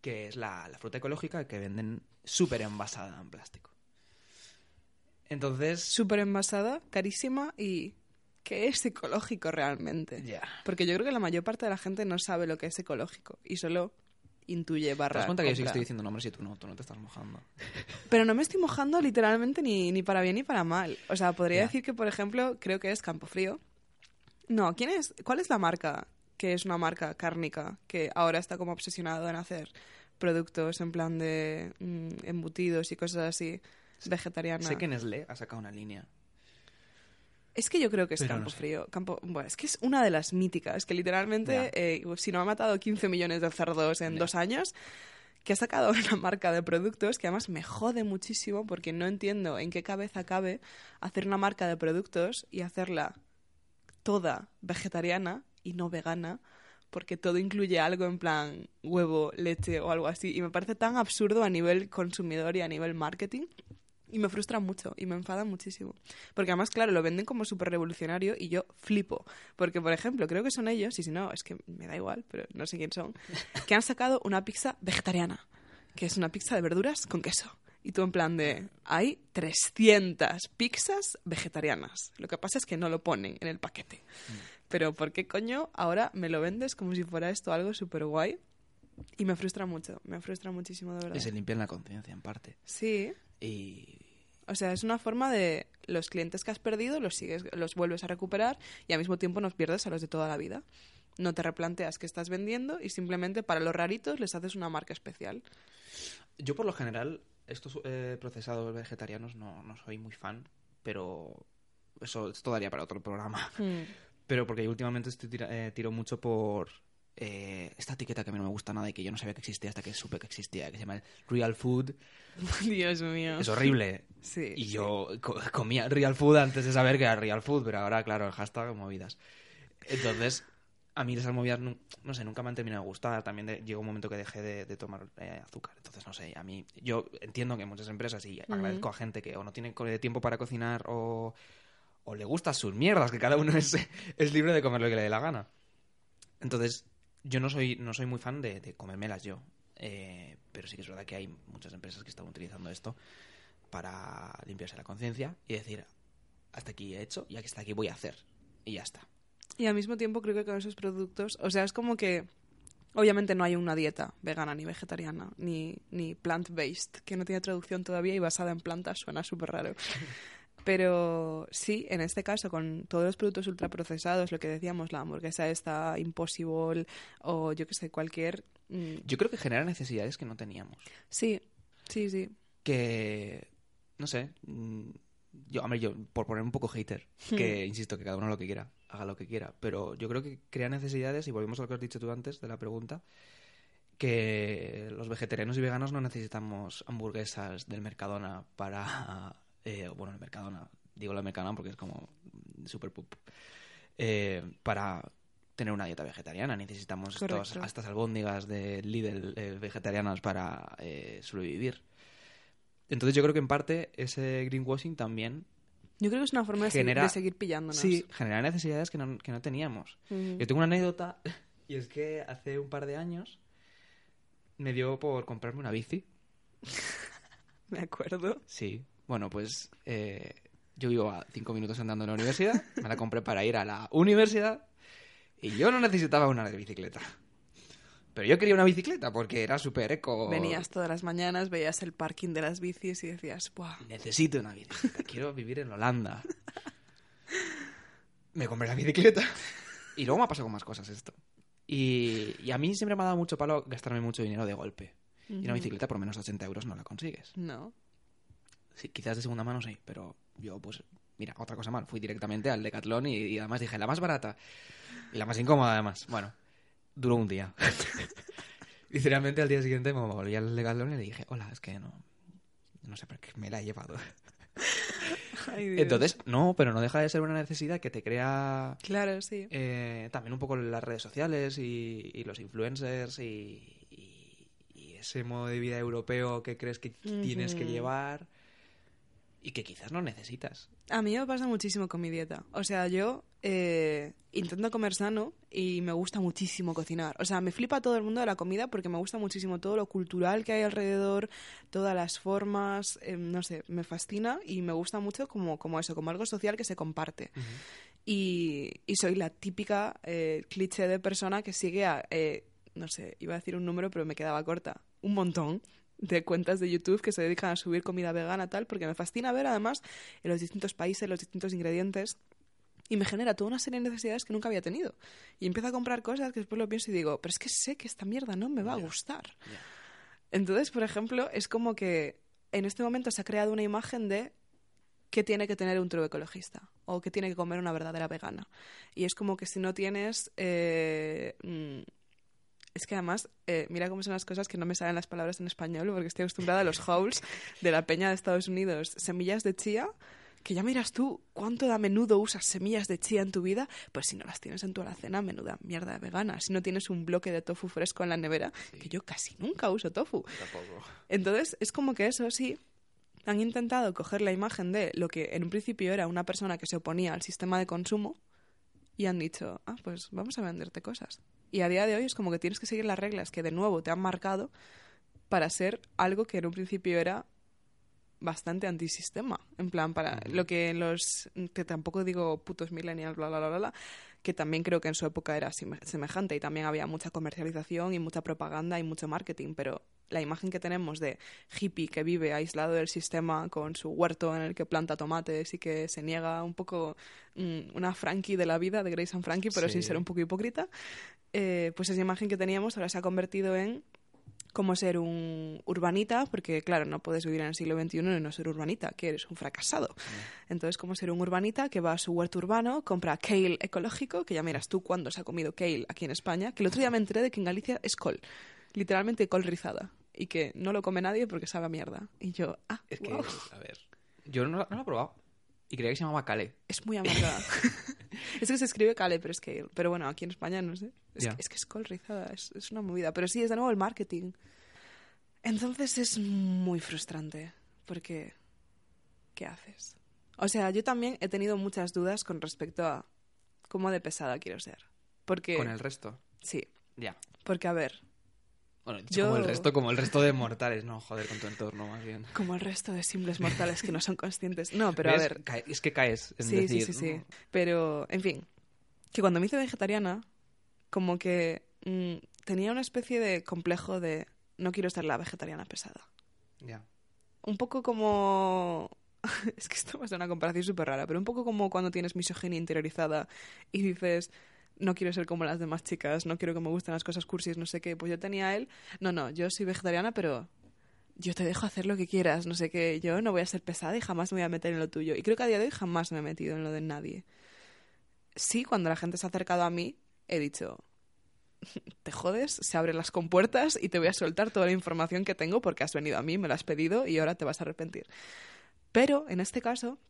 que es la, la fruta ecológica que venden súper envasada en plástico. Entonces... súper envasada, carísima y... ¿qué es ecológico realmente? Ya. Yeah. Porque yo creo que la mayor parte de la gente no sabe lo que es ecológico y solo intuye barra... ¿Te das cuenta que compra? Yo sí que estoy diciendo nombres y tú no, tú no te estás mojando? Pero no me estoy mojando literalmente ni, ni para bien ni para mal. O sea, podría yeah. decir que, por ejemplo, creo que es Campofrío. No, ¿quién es? ¿Cuál es la marca? Que es una marca cárnica que ahora está como obsesionada en hacer productos en plan de mm, embutidos y cosas así... vegetariana. Sé que Nestlé ha sacado una línea. Es que yo creo que es Pero Campo no sé. Frío. Campo... Bueno, es que es una de las míticas, que literalmente, eh, si no ha matado quince millones de cerdos en yeah. dos años, que ha sacado una marca de productos que además me jode muchísimo porque no entiendo en qué cabeza cabe hacer una marca de productos y hacerla toda vegetariana y no vegana, porque todo incluye algo en plan huevo, leche o algo así. Y me parece tan absurdo a nivel consumidor y a nivel marketing. Y me frustra mucho y me enfada muchísimo. Porque además, claro, lo venden como súper revolucionario y yo flipo. Porque, por ejemplo, creo que son ellos, y si no, es que me da igual, pero no sé quién son, que han sacado una pizza vegetariana, que es una pizza de verduras con queso. Y tú en plan de, hay trescientas pizzas vegetarianas. Lo que pasa es que no lo ponen en el paquete. Pero ¿por qué coño ahora me lo vendes como si fuera esto algo súper guay? Y me frustra mucho, me frustra muchísimo, de verdad. Y se limpian la conciencia, en parte. Sí. Y... o sea, es una forma de los clientes que has perdido los sigues, los vuelves a recuperar y al mismo tiempo nos pierdes a los de toda la vida. No te replanteas qué estás vendiendo y simplemente para los raritos les haces una marca especial. Yo por lo general estos eh, procesados vegetarianos no, no soy muy fan, pero eso esto daría para otro programa. Mm. Pero porque últimamente estoy tira, eh, tiro mucho por Eh, esta etiqueta que a mí no me gusta nada y que yo no sabía que existía hasta que supe que existía, que se llama Real Food. Dios mío. Es horrible. Sí. Y yo sí. co- comía Real Food antes de saber que era Real Food, pero ahora, claro, el hashtag movidas. Entonces, a mí esas movidas, no, no sé, nunca me han terminado de gustar. También de, llegó un momento que dejé de, de tomar eh, azúcar. Entonces, no sé, a mí... yo entiendo que muchas empresas, y uh-huh. agradezco a gente que o no tiene tiempo para cocinar o, o le gustan sus mierdas, que cada uno es, es libre de comer lo que le dé la gana. Entonces... yo no soy no soy muy fan de, de comérmelas yo, eh, pero sí que es verdad que hay muchas empresas que están utilizando esto para limpiarse la conciencia y decir, hasta aquí he hecho y hasta aquí voy a hacer, y ya está. Y al mismo tiempo creo que con esos productos, o sea, es como que obviamente no hay una dieta vegana ni vegetariana ni, ni plant-based, que no tiene traducción todavía, y basada en plantas suena súper raro. Pero sí, en este caso, con todos los productos ultraprocesados, lo que decíamos, la hamburguesa esta, Impossible, o yo que sé, cualquier... Mm. Yo creo que genera necesidades que no teníamos. Sí, sí, sí. Que, no sé, yo, hombre, yo, por poner un poco hater, que insisto, que cada uno lo que quiera, haga lo que quiera, pero yo creo que crea necesidades, y volvemos a lo que has dicho tú antes de la pregunta, que los vegetarianos y veganos no necesitamos hamburguesas del Mercadona para... Eh, bueno, el Mercadona, digo la Mercadona porque es como super pop, eh, para tener una dieta vegetariana. Necesitamos estos, estas albóndigas de Lidl eh, vegetarianas para eh, sobrevivir. Entonces yo creo que en parte ese greenwashing también... yo creo que es una forma genera, de, de seguir pillándonos. Sí, generar necesidades que no, que no teníamos. Uh-huh. Yo tengo una anécdota, y es que hace un par de años me dio por comprarme una bici. ¿Me acuerdo? Sí. Bueno, pues eh, yo vivo a cinco minutos andando en la universidad, me la compré para ir a la universidad y yo no necesitaba una de bicicleta. Pero yo quería una bicicleta porque era súper eco. Venías todas las mañanas, veías el parking de las bicis y decías, ¡buah! Necesito una bicicleta, quiero vivir en Holanda. Me compré la bicicleta y luego me ha pasado con más cosas esto. Y, y a mí siempre me ha dado mucho palo gastarme mucho dinero de golpe. Uh-huh. Y una bicicleta por menos de ochenta euros no la consigues. No. Sí, quizás de segunda mano sí, pero yo pues, mira, otra cosa mal, fui directamente al Decathlon y, y además dije, la más barata y la más incómoda además. Bueno, duró un día. Y sinceramente al día siguiente me volví al Decathlon y le dije, hola, es que no, no sé por qué me la he llevado. Ay, entonces, no, pero no deja de ser una necesidad que te crea... Claro, sí. Eh, también un poco las redes sociales y, y los influencers y, y, y ese modo de vida europeo que crees que uh-huh. tienes que llevar... y que quizás no necesitas. A mí me pasa muchísimo con mi dieta. O sea, yo eh, intento comer sano y me gusta muchísimo cocinar. O sea, me flipa todo el mundo de la comida porque me gusta muchísimo todo lo cultural que hay alrededor, todas las formas, eh, no sé, me fascina y me gusta mucho como, como eso, como algo social que se comparte. Uh-huh. Y, y soy la típica eh, cliché de persona que sigue a, eh, no sé, iba a decir un número pero me quedaba corta, un montón de cuentas de YouTube que se dedican a subir comida vegana tal, porque me fascina ver además en los distintos países, los distintos ingredientes, y me genera toda una serie de necesidades que nunca había tenido, y empiezo a comprar cosas que después lo pienso y digo, pero es que sé que esta mierda no me va a gustar. Yeah. Entonces, por ejemplo, es como que en este momento se ha creado una imagen de qué tiene que tener un trovecologista o qué tiene que comer una verdadera vegana, y es como que si no tienes eh, mmm, es que además, eh, mira cómo son las cosas que no me salen las palabras en español porque estoy acostumbrada a los hauls de la peña de Estados Unidos. Semillas de chía, que ya miras tú cuánto de a menudo usas semillas de chía en tu vida, pues si no las tienes en tu alacena, menuda mierda vegana. Si no tienes un bloque de tofu fresco en la nevera, sí. Que yo casi nunca uso tofu. Tampoco. Entonces, es como que eso sí... Han intentado coger la imagen de lo que en un principio era una persona que se oponía al sistema de consumo y han dicho, ah, pues vamos a venderte cosas. Y a día de hoy es como que tienes que seguir las reglas que de nuevo te han marcado para ser algo que en un principio era bastante antisistema. En plan, para lo que los... que tampoco digo putos millennials, bla, bla, bla, bla, bla, que también creo que en su época era semejante y también había mucha comercialización y mucha propaganda y mucho marketing, pero... La imagen que tenemos de hippie que vive aislado del sistema con su huerto en el que planta tomates y que se niega un poco mmm, una Frankie de la vida, de Grace and Frankie, pero sí. Sin ser un poco hipócrita, eh, pues esa imagen que teníamos ahora se ha convertido en como ser un urbanita, porque claro, no puedes vivir en el siglo veintiuno y no ser urbanita, que eres un fracasado. Mm. Entonces, como ser un urbanita que va a su huerto urbano, compra kale ecológico, que ya miras tú cuándo se ha comido kale aquí en España, que el otro día me enteré de que en Galicia es col. Literalmente col rizada. Y que no lo come nadie porque sabe a mierda. Y yo, ah, es que, wow. A ver, yo no, no lo he probado. Y creía que se llamaba kale. Es muy amargada. Es que se escribe kale, pero es que... Pero bueno, aquí en España no sé. Es, yeah. que, es que es col rizada, es, es una movida. Pero sí, es de nuevo el marketing. Entonces es muy frustrante. Porque, ¿qué haces? O sea, yo también he tenido muchas dudas con respecto a cómo de pesada quiero ser. Porque... ¿Con el resto? Sí. Ya. Yeah. Porque, a ver... Bueno, dicho yo... como el resto, como el resto de mortales, no, joder, con tu entorno, más bien. Como el resto de simples mortales que no son conscientes. No, pero ¿ves? A ver... Cae, es que caes en sí, decir... Sí, sí, sí, no. Pero, en fin, que cuando me hice vegetariana, como que mmm, tenía una especie de complejo de no quiero ser la vegetariana pesada. Ya. Yeah. Un poco como... Es que esto va a ser una comparación súper rara, pero un poco como cuando tienes misoginia interiorizada y dices... no quiero ser como las demás chicas, no quiero que me gusten las cosas cursis, no sé qué, pues yo tenía él, no, no, yo soy vegetariana, pero yo te dejo hacer lo que quieras, no sé qué, yo no voy a ser pesada y jamás me voy a meter en lo tuyo. Y creo que a día de hoy jamás me he metido en lo de nadie. Sí, cuando la gente se ha acercado a mí, he dicho, te jodes, se abren las compuertas y te voy a soltar toda la información que tengo porque has venido a mí, me la has pedido y ahora te vas a arrepentir. Pero, en este caso,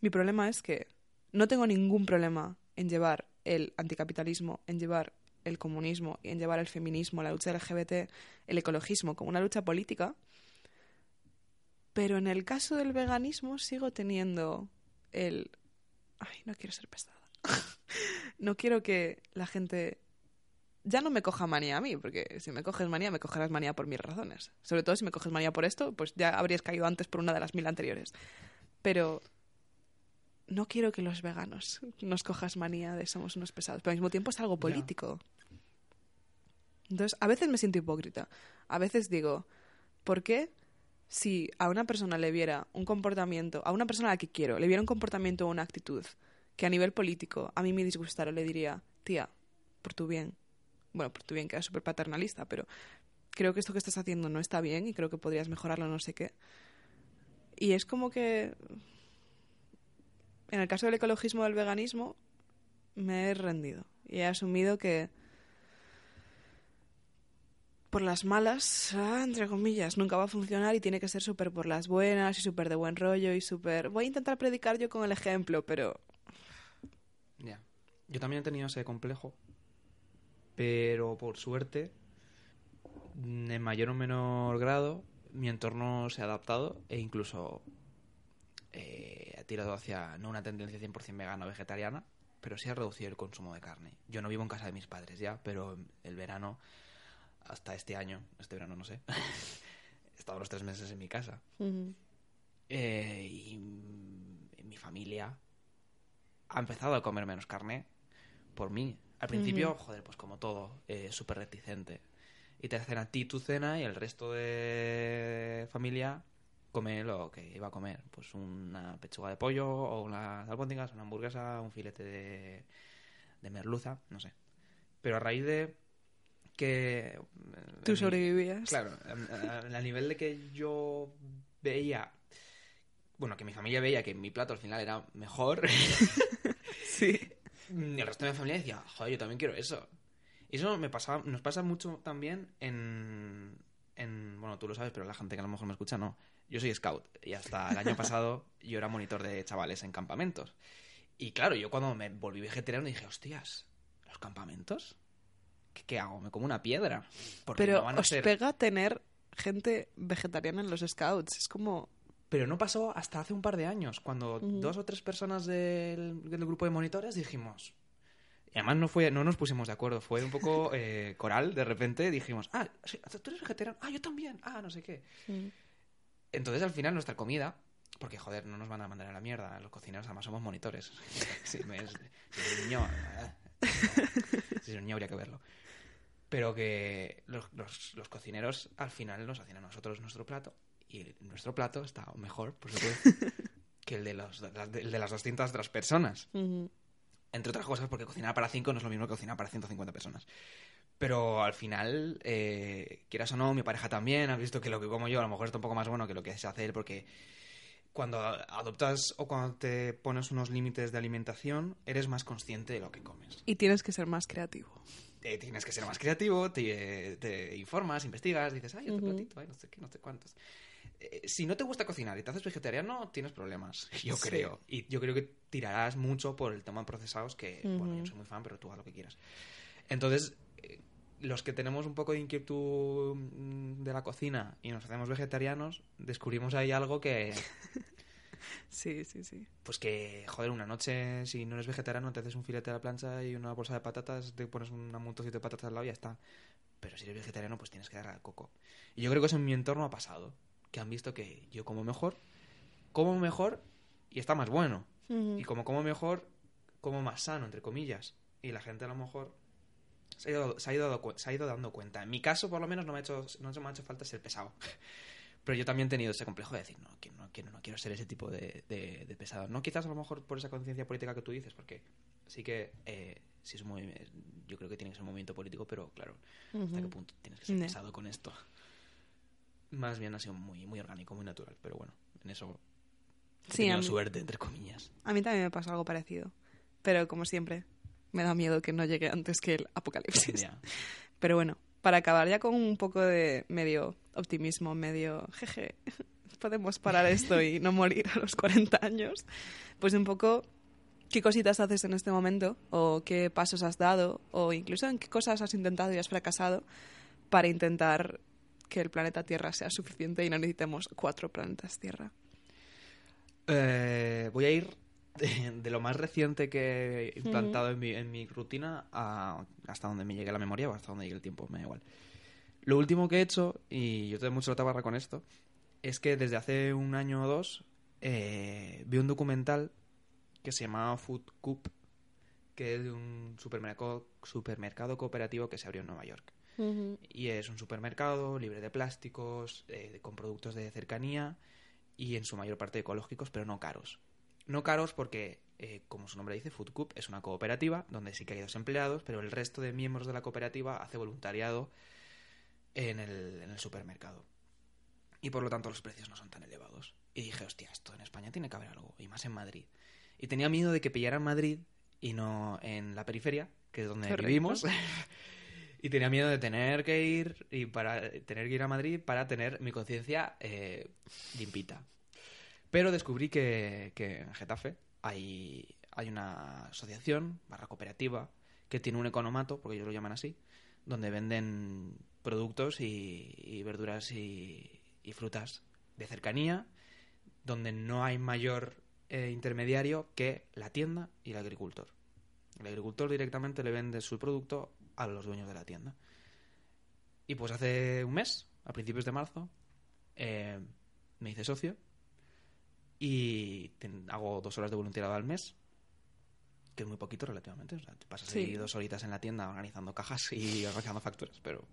mi problema es que no tengo ningún problema en llevar el anticapitalismo, en llevar el comunismo, en llevar el feminismo, la lucha L G B T, el ecologismo como una lucha política, pero en el caso del veganismo sigo teniendo el... Ay, no quiero ser pesada. No quiero que la gente... Ya no me coja manía a mí, porque si me coges manía, me cogerás manía por mis razones. Sobre todo si me coges manía por esto, pues ya habrías caído antes por una de las mil anteriores. Pero... no quiero que los veganos nos cojas manía de somos unos pesados, pero al mismo tiempo es algo político. Yeah. Entonces, a veces me siento hipócrita. A veces digo, ¿por qué si a una persona le viera un comportamiento, a una persona a la que quiero, le viera un comportamiento o una actitud que a nivel político a mí me disgustara, le diría, tía, por tu bien, bueno, por tu bien, queda súper paternalista, pero creo que esto que estás haciendo no está bien y creo que podrías mejorarlo, no sé qué. Y es como que... En el caso del ecologismo y del veganismo, me he rendido. Y he asumido que, por las malas, ah, entre comillas, nunca va a funcionar y tiene que ser súper por las buenas y súper de buen rollo y súper... Voy a intentar predicar yo con el ejemplo, pero... Ya. Yeah. Yo también he tenido ese complejo, pero por suerte, en mayor o menor grado, mi entorno se ha adaptado e incluso... Eh, ha tirado hacia, no una tendencia cien por ciento vegana o vegetariana, pero sí ha reducido el consumo de carne. Yo no vivo en casa de mis padres ya, pero el verano, hasta este año, este verano no sé, he estado los tres meses en mi casa. Uh-huh. Eh, y mi familia ha empezado a comer menos carne por mí. Al principio, uh-huh. joder, pues como todo, eh, súper reticente. Y te hacen a ti tu cena y el resto de familia... come lo que iba a comer, pues una pechuga de pollo o unas albóndigas, una hamburguesa, un filete de, de merluza, no sé. Pero a raíz de que... Tú sobrevivías. Mi, claro, a, a, a nivel de que yo veía... Bueno, que mi familia veía que mi plato al final era mejor. Sí. Y el resto de mi familia decía, joder, yo también quiero eso. Y eso me pasaba, nos pasa mucho también en... en bueno, tú lo sabes, pero la gente que a lo mejor me escucha no... Yo soy scout y hasta el año pasado yo era monitor de chavales en campamentos. Y claro, yo cuando me volví vegetariano dije, hostias, ¿los campamentos? ¿Qué, qué hago? ¿Me como una piedra? Porque pero no van a os ser... pega tener gente vegetariana en los scouts. Es como... Pero no pasó hasta hace un par de años, cuando mm. dos o tres personas del, del grupo de monitores dijimos... Y además no fue, no nos pusimos de acuerdo, fue un poco eh, coral, de repente dijimos, ah, tú eres vegetariano, ah, yo también, ah, no sé qué. Sí. Entonces al final nuestra comida, porque joder, no nos van a mandar a la mierda, los cocineros además somos monitores. Si me es, si es niño, si es un niño habría que verlo. Pero que los, los, los cocineros al final nos hacían a nosotros nuestro plato, y nuestro plato está mejor, por supuesto, que el de, los, el de las doscientas otras personas. Uh-huh. Entre otras cosas, porque cocinar para cinco no es lo mismo que cocinar para ciento cincuenta personas. Pero al final, eh, quieras o no, mi pareja también ha visto que lo que como yo a lo mejor está un poco más bueno que lo que se hace él, porque cuando adoptas o cuando te pones unos límites de alimentación, eres más consciente de lo que comes. Y tienes que ser más creativo. Eh, tienes que ser más creativo, te, te informas, investigas, dices, ay, otro uh-huh. platito, ay, no sé qué, no sé cuántos... Si no te gusta cocinar y te haces vegetariano, tienes problemas, yo sí. creo. Y yo creo que tirarás mucho por el tema de procesados, que, uh-huh. bueno, yo no soy muy fan, pero tú haz lo que quieras. Entonces, eh, los que tenemos un poco de inquietud de la cocina y nos hacemos vegetarianos, descubrimos ahí algo que... sí, sí, sí. Pues que, joder, una noche, si no eres vegetariano, te haces un filete a la plancha y una bolsa de patatas, te pones un montoncito de patatas al lado y ya está. Pero si eres vegetariano, pues tienes que darle al coco. Y yo creo que eso en mi entorno ha pasado. Que han visto que yo como mejor, como mejor y está más bueno. Uh-huh. Y como como mejor, como más sano, entre comillas. Y la gente a lo mejor se ha ido, se ha ido, se ha ido dando cuenta. En mi caso, por lo menos, no me ha hecho, no me ha hecho falta ser pesado. Pero yo también he tenido ese complejo de decir, no, que no, que no, no quiero ser ese tipo de, de, de pesado. No quizás a lo mejor por esa conciencia política que tú dices, porque sí que... Eh, sí es muy, yo creo que tiene que ser un movimiento político, pero claro, uh-huh. ¿hasta qué punto tienes que ser no. pesado con esto? Más bien ha sido muy, muy orgánico, muy natural, pero bueno, en eso he sí, tenido suerte, entre comillas. A mí también me pasa algo parecido, pero como siempre, me da miedo que no llegue antes que el apocalipsis. Yeah. Pero bueno, para acabar ya con un poco de medio optimismo, medio jeje, podemos parar esto y no morir a los cuarenta años, pues un poco... ¿Qué cositas haces en este momento? ¿O qué pasos has dado? ¿O incluso en qué cosas has intentado y has fracasado para intentar... que el planeta Tierra sea suficiente y no necesitemos cuatro planetas Tierra? Eh, voy a ir de, de lo más reciente que he implantado uh-huh. en, mi, en mi rutina a, hasta donde me llegue la memoria o hasta donde llegue el tiempo, me da igual. Lo último que he hecho, y yo tengo mucho la tabarra con esto, es que desde hace un año o dos eh, vi un documental que se llamaba Food Coop, que es de un supermercado, supermercado cooperativo que se abrió en Nueva York. Y es un supermercado libre de plásticos, eh, con productos de cercanía y en su mayor parte ecológicos, pero no caros. No caros porque, eh, como su nombre dice, Food Coop es una cooperativa donde sí que hay dos empleados, pero el resto de miembros de la cooperativa hace voluntariado en el, en el supermercado. Y por lo tanto los precios no son tan elevados. Y dije, hostia, esto en España tiene que haber algo, y más en Madrid. Y tenía miedo de que pillaran Madrid y no en la periferia, que es donde Correcto. Vivimos... Y tenía miedo de tener que ir y para tener que ir a Madrid para tener mi conciencia eh, limpita. Pero descubrí que, que en Getafe hay, hay una asociación, barra cooperativa, que tiene un economato, porque ellos lo llaman así, donde venden productos y, y verduras y, y frutas de cercanía, donde no hay mayor eh, intermediario que la tienda y el agricultor. El agricultor directamente le vende su producto a los dueños de la tienda. Y pues hace un mes, a principios de marzo, eh, me hice socio y ten, hago dos horas de voluntariado al mes, que es muy poquito relativamente. O sea, te pasas sí. ahí dos horitas en la tienda organizando cajas y organizando facturas, pero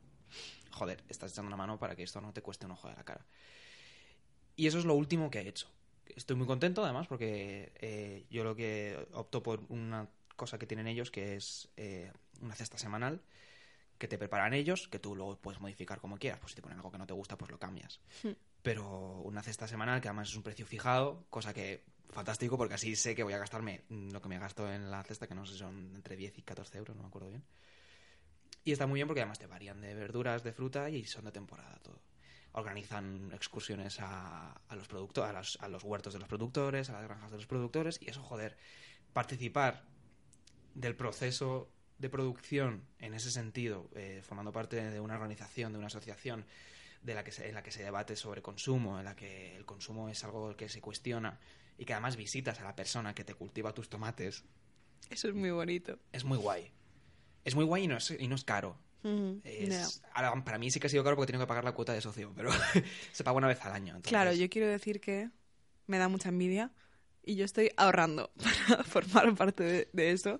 joder, estás echando una mano para que esto no te cueste un ojo de la cara. Y eso es lo último que he hecho. Estoy muy contento, además, porque eh, yo lo que opto por una cosa que tienen ellos, que es eh, una cesta semanal que te preparan ellos, que tú luego puedes modificar como quieras, pues si te ponen algo que no te gusta, pues lo cambias. Sí. Pero una cesta semanal que además es un precio fijado, cosa que fantástico, porque así sé que voy a gastarme lo que me gasto en la cesta, que no sé si son entre diez y catorce euros, no me acuerdo bien. Y está muy bien porque además te varían de verduras, de fruta y son de temporada todo. organizan excursiones a, a los producto- a, las, a los huertos de los productores, a las granjas de los productores, y eso, joder, participar del proceso de producción en ese sentido, eh, formando parte de una organización, de una asociación de la que se, en la que se debate sobre consumo, en la que el consumo es algo que se cuestiona, y que además visitas a la persona que te cultiva tus tomates. Eso es muy bonito. Es muy guay. Es muy guay y no es, y no es caro. Mm, es, no. Ahora, para mí sí que ha sido caro porque tengo que pagar la cuota de socio, pero se paga una vez al año. Entonces... Claro, yo quiero decir que me da mucha envidia y yo estoy ahorrando para formar parte de, de eso.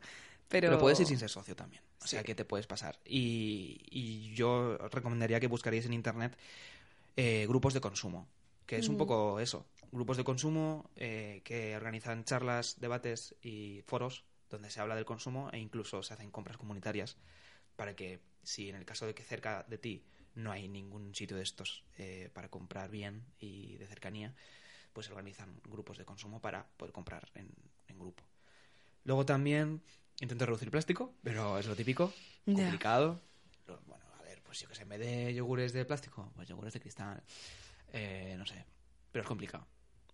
Pero... pero puedes ir sin ser socio también. O sí. sea, que te puedes pasar. Y, y yo recomendaría que buscaríais en internet eh, grupos de consumo, que es mm. un poco eso. Grupos de consumo eh, que organizan charlas, debates y foros donde se habla del consumo, e incluso se hacen compras comunitarias para que, si en el caso de que cerca de ti no hay ningún sitio de estos eh, para comprar bien y de cercanía, pues organizan grupos de consumo para poder comprar en, en grupo. Luego también intento reducir plástico, pero es lo típico, complicado. Yeah. Bueno, a ver, pues yo que sé, en vez de yogures de plástico, pues yogures de cristal, eh, no sé, pero es complicado.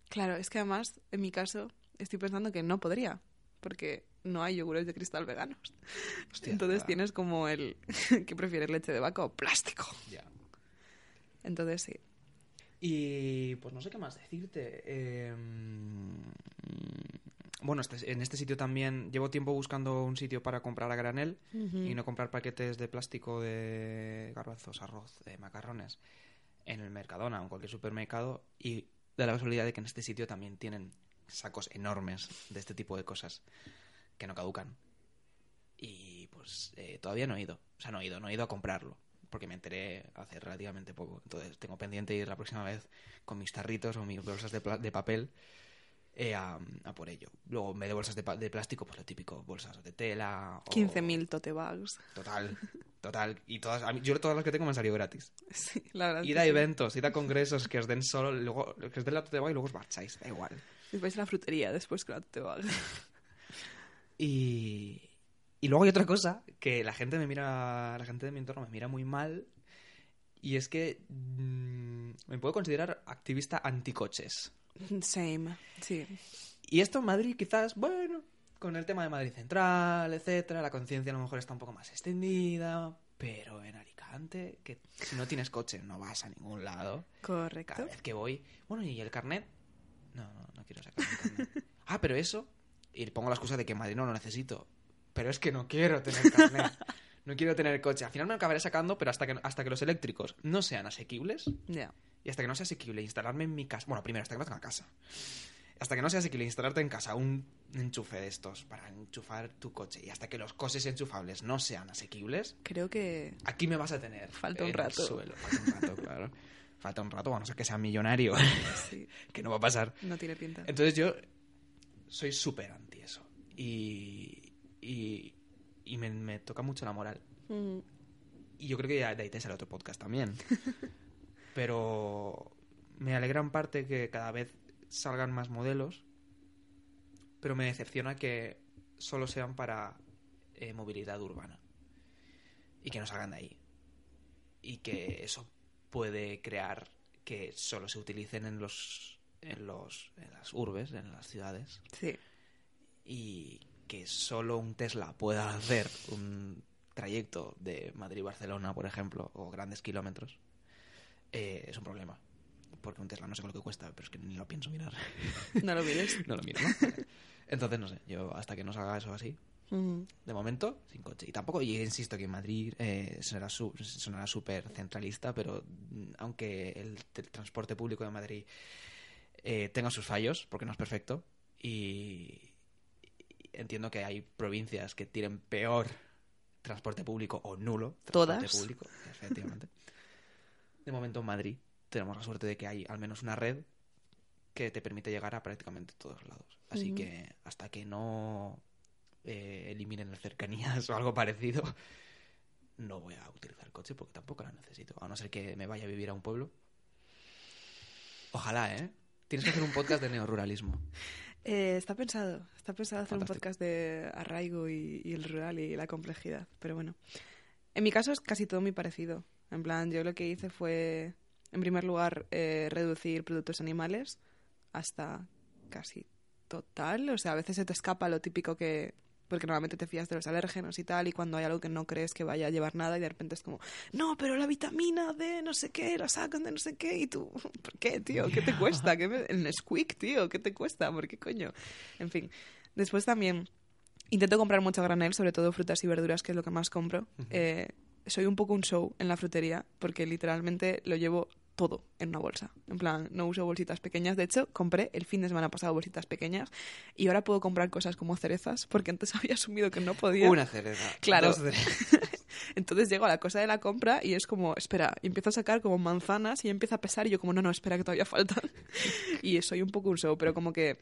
Claro, es que además, en mi caso, estoy pensando que no podría, porque no hay yogures de cristal veganos. Hostia, entonces claro. Tienes como el que prefieres, leche de vaca o plástico. Ya. Entonces sí. Y pues no sé qué más decirte. Eh, bueno, este, en este sitio también llevo tiempo buscando un sitio para comprar a granel, uh-huh. y no comprar paquetes de plástico de garbanzos, arroz, de macarrones en el Mercadona o en cualquier supermercado, y da la casualidad de que en este sitio también tienen sacos enormes de este tipo de cosas que no caducan. Y pues eh, todavía no he ido. O sea, no he ido, no he ido a comprarlo, porque me enteré hace relativamente poco. Entonces tengo pendiente ir la próxima vez con mis tarritos o mis bolsas de, pla- de papel eh, a, a por ello. Luego, en vez de bolsas de, pa- de plástico, pues lo típico, bolsas de tela. O... quince mil tote bags. Total, total. Y todas, a mí, yo todas las que tengo me han salido gratis. Sí, la verdad. Id a sí. eventos, id a congresos que os den solo, luego, que os den la tote bag y luego os marcháis, da igual. Y vais a la frutería después con la tote bag. Y, y luego hay otra cosa que la gente me mira, la gente de mi entorno me mira muy mal, y es que mmm, me puedo considerar activista anticoches. Same, sí. Y esto en Madrid quizás, bueno, con el tema de Madrid Central, etcétera, la conciencia a lo mejor está un poco más extendida, pero en Alicante, que si no tienes coche no vas a ningún lado. Correcto. Cada vez que voy, bueno, ¿y el carnet? No, no, no quiero sacar el carnet. Ah, pero eso... y pongo la excusa de que en Madrid no lo necesito. Pero es que no quiero tener carnet. No quiero tener coche. Al final me lo acabaré sacando, pero hasta que, hasta que los eléctricos no sean asequibles. Yeah. Y hasta que no sea asequible instalarme en mi casa... Bueno, primero, hasta que no tenga casa. Hasta que no sea asequible instalarte en casa un enchufe de estos para enchufar tu coche. Y hasta que los coches enchufables no sean asequibles... creo que... aquí me vas a tener. Falta un rato. En el suelo. Falta un rato, claro. Falta un rato, a no ser que sea millonario. Sí. Que no va a pasar. No tiene pinta. Entonces yo... soy súper anti eso. Y, y, y me, me toca mucho la moral. Mm. Y yo creo que ya de ahí te sale otro podcast también. Pero me alegra en parte que cada vez salgan más modelos. Pero me decepciona que solo sean para eh, movilidad urbana. Y que no salgan de ahí. Y que eso puede crear que solo se utilicen en los... en los en las urbes, en las ciudades. Sí. Y que solo un Tesla pueda hacer un trayecto de Madrid-Barcelona, por ejemplo, o grandes kilómetros, eh, es un problema. Porque un Tesla no sé con lo que cuesta, pero es que ni lo pienso mirar. ¿No lo mires? No lo miro, ¿no? Entonces, no sé, yo hasta que no salga eso así, uh-huh. de momento, sin coche. Y tampoco, y insisto que en Madrid eh, sonará súper su, centralista, pero aunque el, el transporte público de Madrid... Eh, tenga sus fallos, porque no es perfecto, y entiendo que hay provincias que tienen peor transporte público o nulo transporte ¿todas? Público, efectivamente. De momento en Madrid tenemos la suerte de que hay al menos una red que te permite llegar a prácticamente todos lados, así uh-huh. que hasta que no eh, eliminen las cercanías o algo parecido, no voy a utilizar el coche porque tampoco la necesito, a no ser que me vaya a vivir a un pueblo. Ojalá, ¿eh? Tienes que hacer un podcast de neoruralismo. Eh, está pensado. Está pensado hacer fantástico. Un podcast de arraigo y, y el rural y la complejidad. Pero bueno. En mi caso es casi todo muy parecido. En plan, yo lo que hice fue En primer lugar, eh, reducir productos animales hasta casi total. O sea, a veces se te escapa lo típico que... Porque normalmente te fías de los alérgenos y tal, y cuando hay algo que no crees que vaya a llevar nada y de repente es como, no, pero la vitamina D no sé qué, la sacan de no sé qué, y tú, ¿por qué, tío? ¿Qué te cuesta? ¿Qué me... El Nesquik, tío, ¿qué te cuesta? ¿Por qué coño? En fin. Después también intento comprar mucho granel, sobre todo frutas y verduras, que es lo que más compro. Uh-huh. Eh, soy un poco un show en la frutería, porque literalmente lo llevo todo en una bolsa. En plan, no uso bolsitas pequeñas. De hecho, compré el fin de semana pasado bolsitas pequeñas y ahora puedo comprar cosas como cerezas, porque antes había asumido que no podía. Una cereza. Claro. Dos cerezas. Entonces llego a la cosa de la compra y es como, espera, y empiezo a sacar como manzanas y empieza a pesar y yo como, no, no, espera, que todavía faltan. Y soy un poco un show, pero como que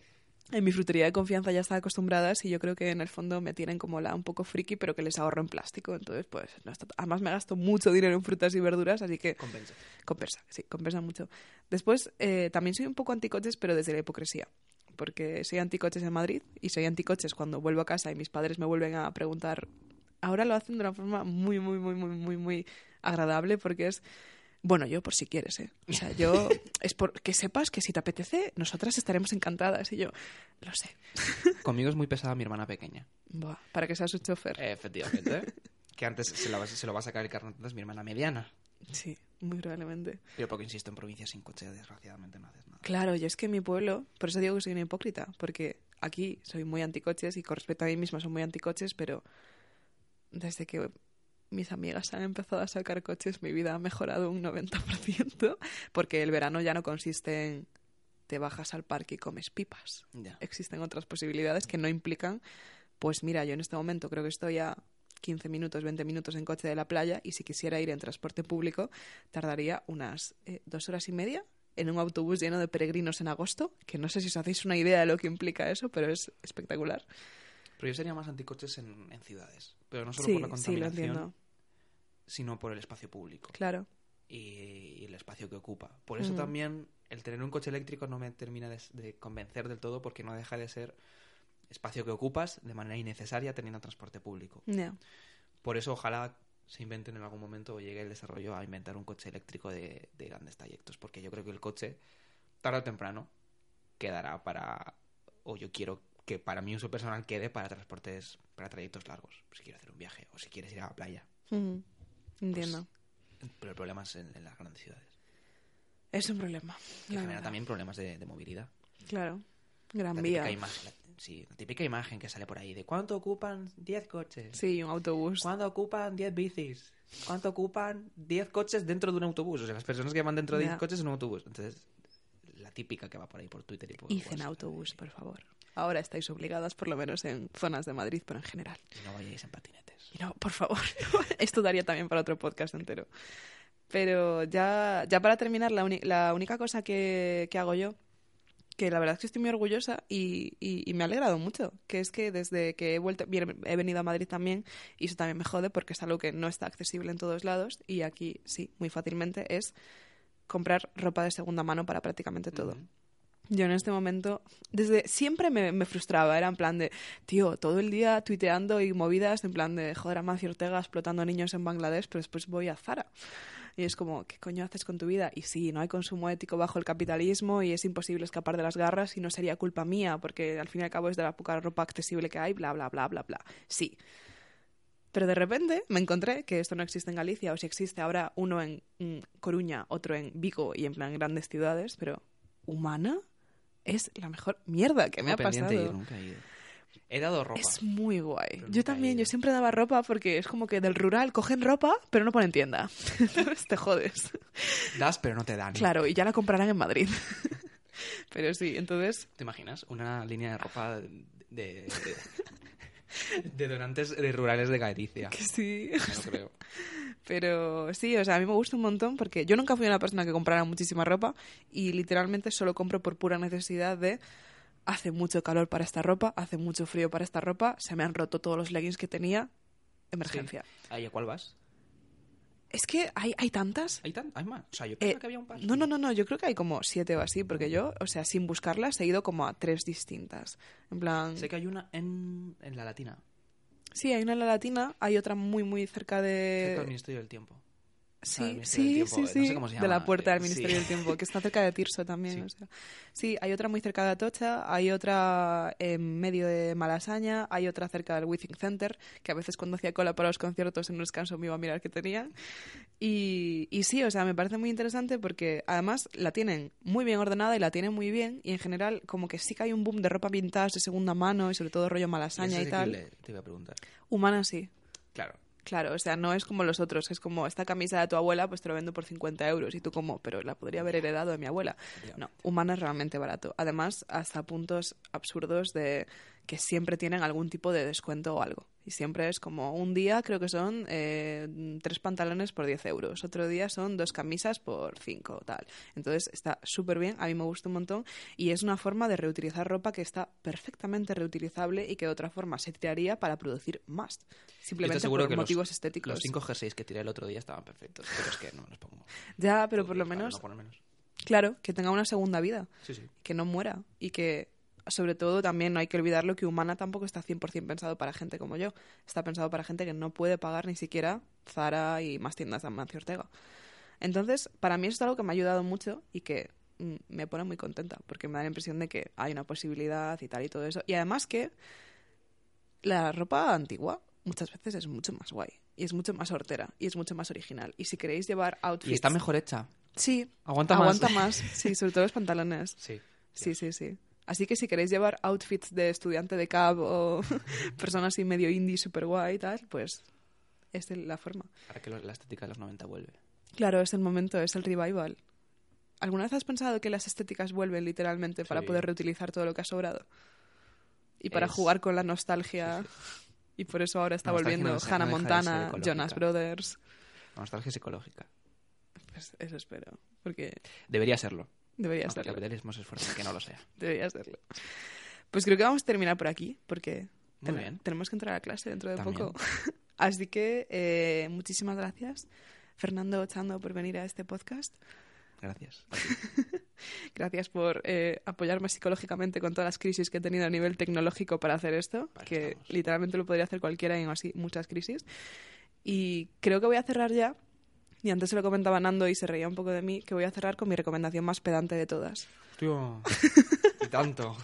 en mi frutería de confianza ya están acostumbradas y yo creo que en el fondo me tienen como la un poco friki, pero que les ahorro en plástico. Entonces, pues, no está t- además me gasto mucho dinero en frutas y verduras, así que... Compensa. Compensa, sí, compensa mucho. Después, eh, también soy un poco anticoches, pero desde la hipocresía. Porque soy anticoches en Madrid y soy anticoches cuando vuelvo a casa y mis padres me vuelven a preguntar. Ahora lo hacen de una forma muy, muy, muy, muy, muy, muy agradable porque es... Bueno, yo por si quieres, ¿eh? O sea, yo... Es por que sepas que si te apetece, nosotras estaremos encantadas. Y yo, lo sé. Conmigo es muy pesada mi hermana pequeña. Buah, para que sea su chofer. Eh, efectivamente. Que antes se, la va, se lo va a sacar el carnet, entonces mi hermana mediana. Sí, muy probablemente. Pero porque, insisto, en provincias sin coche, desgraciadamente, no haces nada. Claro, yo es que en mi pueblo... Por eso digo que soy una hipócrita. Porque aquí soy muy anticoches y con respecto a mí misma soy muy anticoches, pero desde que... Mis amigas han empezado a sacar coches, mi vida ha mejorado un noventa por ciento, porque el verano ya no consiste en te bajas al parque y comes pipas. Ya. Existen otras posibilidades que no implican, pues mira, yo en este momento creo que estoy a quince minutos, veinte minutos en coche de la playa y si quisiera ir en transporte público tardaría unas eh, dos horas y media en un autobús lleno de peregrinos en agosto, que no sé si os hacéis una idea de lo que implica eso, pero es espectacular. Pero yo sería más anticoches en, en ciudades, pero no solo sí, por la contaminación. Sí, lo entiendo. Sino por el espacio público. Claro. Y, y el espacio que ocupa. Por eso mm. también el tener un coche eléctrico no me termina de, de convencer del todo porque no deja de ser espacio que ocupas de manera innecesaria teniendo transporte público. No. Por eso ojalá se inventen en algún momento o llegue el desarrollo a inventar un coche eléctrico de, de grandes trayectos. Porque yo creo que el coche, tarde o temprano, quedará para... O yo quiero que para mi uso personal quede para transportes, para trayectos largos. Si quieres hacer un viaje o si quieres ir a la playa. Mm. Entiendo. Pues, pero el problema es en, en las grandes ciudades. Es un problema. Que genera verdad. También problemas de, de movilidad. Claro. Gran la Vía. Imagen, la, sí, la típica imagen que sale por ahí de ¿cuánto ocupan diez coches? Sí, un autobús. ¿Cuánto ocupan diez bicis? ¿Cuánto ocupan diez coches dentro de un autobús? O sea, las personas que van dentro de diez coches en un autobús. Entonces, la típica que va por ahí por Twitter y por Y en autobús, por favor. Ahora estáis obligadas, por lo menos en zonas de Madrid, pero en general. Y no vayáis en patinetes. No, por favor. Esto daría también para otro podcast entero. Pero ya, ya para terminar, la, uni- la única cosa que, que hago yo, que la verdad es que estoy muy orgullosa y, y, y me ha alegrado mucho, que es que desde que he vuelto, bien, he venido a Madrid también, y eso también me jode porque es algo que no está accesible en todos lados, y aquí sí, muy fácilmente, es comprar ropa de segunda mano para prácticamente todo. Mm-hmm. Yo en este momento, desde siempre me, me frustraba, era en plan de, tío, todo el día tuiteando y movidas, en plan de, joder, Amancio Ortega explotando niños en Bangladesh, pero después voy a Zara. Y es como, ¿qué coño haces con tu vida? Y sí, no hay consumo ético bajo el capitalismo y es imposible escapar de las garras y no sería culpa mía, porque al fin y al cabo es de la poca ropa accesible que hay, bla, bla, bla, bla, bla. Sí. Pero de repente me encontré que esto no existe en Galicia, o si existe ahora uno en mm, Coruña, otro en Vigo y en plan grandes ciudades, pero ¿Humana? Es la mejor mierda que me ha pasado. Ir, nunca he ido. He dado ropa. Es muy guay. Yo también, yo siempre daba ropa porque es como que del rural cogen ropa, pero no ponen tienda. Entonces te jodes. Das, pero no te dan. Claro, y ya la comprarán en Madrid. Pero sí, entonces... ¿Te imaginas una línea de ropa de, de, de donantes de rurales de Galicia? Que sí. No lo creo. Pero sí, o sea, a mí me gusta un montón porque yo nunca fui una persona que comprara muchísima ropa y literalmente solo compro por pura necesidad de hace mucho calor para esta ropa, hace mucho frío para esta ropa, se me han roto todos los leggings que tenía, emergencia. Sí. ¿A cuál vas? Es que hay, hay tantas. ¿Hay, tan, ¿Hay más? O sea, yo pensaba eh, que había un par. No, no, no, no, yo creo que hay como siete o así, porque yo, o sea, sin buscarlas he ido como a tres distintas. En plan... Sé que hay una en, en la Latina. Sí, hay una en la Latina, hay otra muy, muy cerca de... Cerca del Ministerio del Tiempo. Sí, sí, sí, sí, no sé cómo se llama, de la puerta del Ministerio sí. del Tiempo, que está cerca de Tirso también. Sí. O sea. Sí, hay otra muy cerca de Atocha, hay otra en medio de Malasaña, hay otra cerca del Whiting Center, que a veces cuando hacía cola para los conciertos en un descanso me iba a mirar qué tenía. Y, y sí, o sea, me parece muy interesante porque además la tienen muy bien ordenada y la tienen muy bien, y en general como que sí que hay un boom de ropa vintage de segunda mano y sobre todo rollo Malasaña y, y tal. Le, te iba a preguntar. Humana sí. Claro. Claro, o sea, no es como los otros, es como esta camisa de tu abuela, pues te lo vendo por cincuenta euros y tú como, pero la podría haber heredado de mi abuela. No, Humana es realmente barato. Además, hasta puntos absurdos de que siempre tienen algún tipo de descuento o algo. Y siempre es como un día creo que son eh, tres pantalones por diez euros, otro día son dos camisas por cinco, tal. Entonces está súper bien, a mí me gusta un montón y es una forma de reutilizar ropa que está perfectamente reutilizable y que de otra forma se tiraría para producir más. Simplemente por que motivos los, estéticos. Los cinco jerseys que tiré el otro día estaban perfectos, pero es que no me los pongo. Ya, pero por lo menos, no menos, claro, que tenga una segunda vida, sí, sí. Que no muera y que... Sobre todo también no hay que olvidarlo que Humana tampoco está cien por ciento pensado para gente como yo. Está pensado para gente que no puede pagar ni siquiera Zara y más tiendas de Amancio Ortega. Entonces, para mí eso es algo que me ha ayudado mucho y que mm, me pone muy contenta porque me da la impresión de que hay una posibilidad y tal y todo eso. Y además que la ropa antigua muchas veces es mucho más guay y es mucho más hortera y es mucho más original. Y si queréis llevar outfits... Y está mejor hecha. Sí. Aguanta más. Aguanta más. Sí, sobre todo los pantalones. Sí. Sí, sí, sí. sí. Así que si queréis llevar outfits de estudiante de cab o personas así medio indie super guay y tal, pues es la forma. Para que la estética de los noventa vuelve. Claro, es el momento, es el revival. ¿Alguna vez has pensado que las estéticas vuelven literalmente sí. para poder reutilizar todo lo que ha sobrado? Y para es... jugar con la nostalgia. Sí, sí. Y por eso ahora está volviendo Hannah no Montana, Jonas Brothers. La nostalgia es ecológica. Pues eso espero. Porque... Debería serlo. Debería serlo. El capitalismo se esfuerza que no lo sea. Debería serlo. Pues creo que vamos a terminar por aquí, porque ten- bien. tenemos que entrar a clase dentro de También. poco. Así que eh, muchísimas gracias, Fernando Ochando, por venir a este podcast. Gracias. Gracias por eh, apoyarme psicológicamente con todas las crisis que he tenido a nivel tecnológico para hacer esto, para que estamos. Literalmente lo podría hacer cualquiera y así muchas crisis. Y creo que voy a cerrar ya. Y antes se lo comentaba Nando y se reía un poco de mí, que voy a cerrar con mi recomendación más pedante de todas. Tío, y tanto.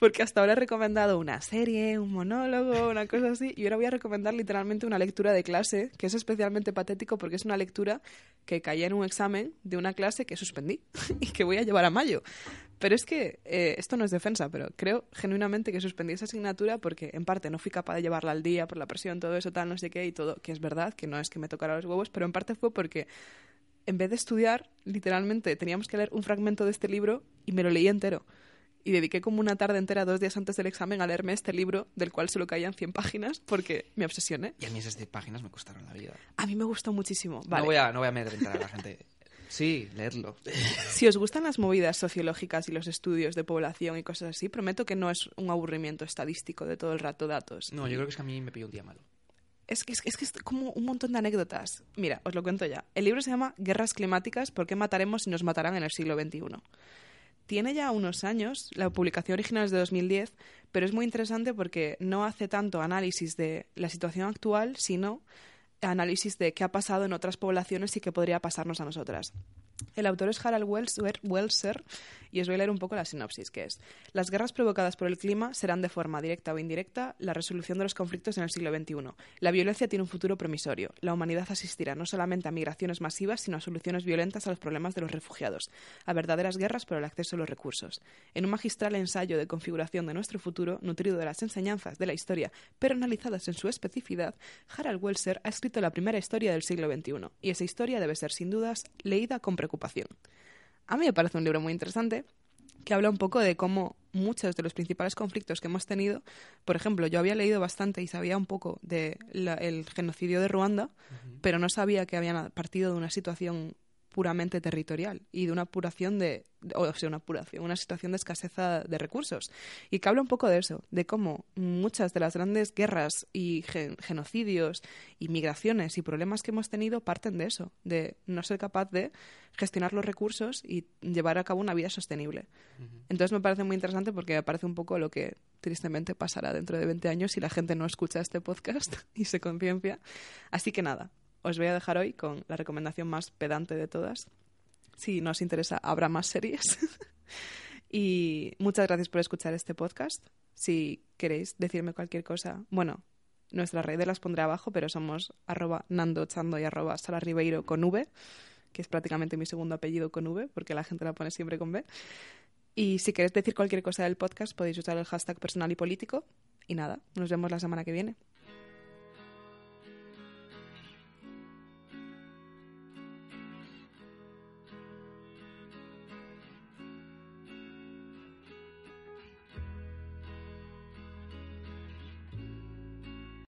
Porque hasta ahora he recomendado una serie, un monólogo, una cosa así, y ahora voy a recomendar literalmente una lectura de clase, que es especialmente patético porque es una lectura que caía en un examen de una clase que suspendí y que voy a llevar a mayo. Pero es que, eh, esto no es defensa, pero creo genuinamente que suspendí esa asignatura porque, en parte, no fui capaz de llevarla al día por la presión, todo eso, tal, no sé qué, y todo, que es verdad, que no es que me tocara los huevos, pero en parte fue porque, en vez de estudiar, literalmente, teníamos que leer un fragmento de este libro y me lo leí entero. Y dediqué como una tarde entera, dos días antes del examen, a leerme este libro, del cual solo caían cien páginas, porque me obsesioné. Y a mí esas cien páginas me costaron la vida. A mí me gustó muchísimo. Vale. No voy a, no voy a amedrentar a la gente... Sí, leerlo. Si os gustan las movidas sociológicas y los estudios de población y cosas así, prometo que no es un aburrimiento estadístico de todo el rato datos. No, yo creo que es que a mí me pilló un día malo. Es que es, que, es que es como un montón de anécdotas. Mira, os lo cuento ya. El libro se llama Guerras climáticas, ¿por qué mataremos y nos matarán en el siglo veintiuno? Tiene ya unos años, la publicación original es de dos mil diez, pero es muy interesante porque no hace tanto análisis de la situación actual, sino... análisis de qué ha pasado en otras poblaciones y qué podría pasarnos a nosotras. El autor es Harald Welzer y os voy a leer un poco la sinopsis, que es: las guerras provocadas por el clima serán de forma directa o indirecta la resolución de los conflictos en el siglo veintiuno. La violencia tiene un futuro promisorio. La humanidad asistirá no solamente a migraciones masivas, sino a soluciones violentas a los problemas de los refugiados, a verdaderas guerras por el acceso a los recursos. En un magistral ensayo de configuración de nuestro futuro, nutrido de las enseñanzas de la historia, pero analizadas en su especificidad, Harald Welzer ha escrito la primera historia del siglo veintiuno, y esa historia debe ser sin dudas leída con preocupación. A mí me parece un libro muy interesante que habla un poco de cómo muchos de los principales conflictos que hemos tenido, por ejemplo, yo había leído bastante y sabía un poco del de genocidio de Ruanda, uh-huh. pero no sabía que habían partido de una situación puramente territorial y de una apuración de o sea, una apuración, una situación de escasez de recursos. Y que habla un poco de eso, de cómo muchas de las grandes guerras y gen- genocidios y migraciones y problemas que hemos tenido parten de eso, de no ser capaz de gestionar los recursos y llevar a cabo una vida sostenible. Uh-huh. Entonces me parece muy interesante porque me parece un poco lo que tristemente pasará dentro de veinte años si la gente no escucha este podcast y se conciencia. Así que nada, os voy a dejar hoy con la recomendación más pedante de todas. Si no os interesa, habrá más series. Y muchas gracias por escuchar este podcast. Si queréis decirme cualquier cosa, bueno, nuestras redes las pondré abajo, pero somos arroba nandochando y arroba salaribeiro con V, que es prácticamente mi segundo apellido con V, porque la gente la pone siempre con B. Y si queréis decir cualquier cosa del podcast, podéis usar el hashtag personal y político. Y nada, nos vemos la semana que viene.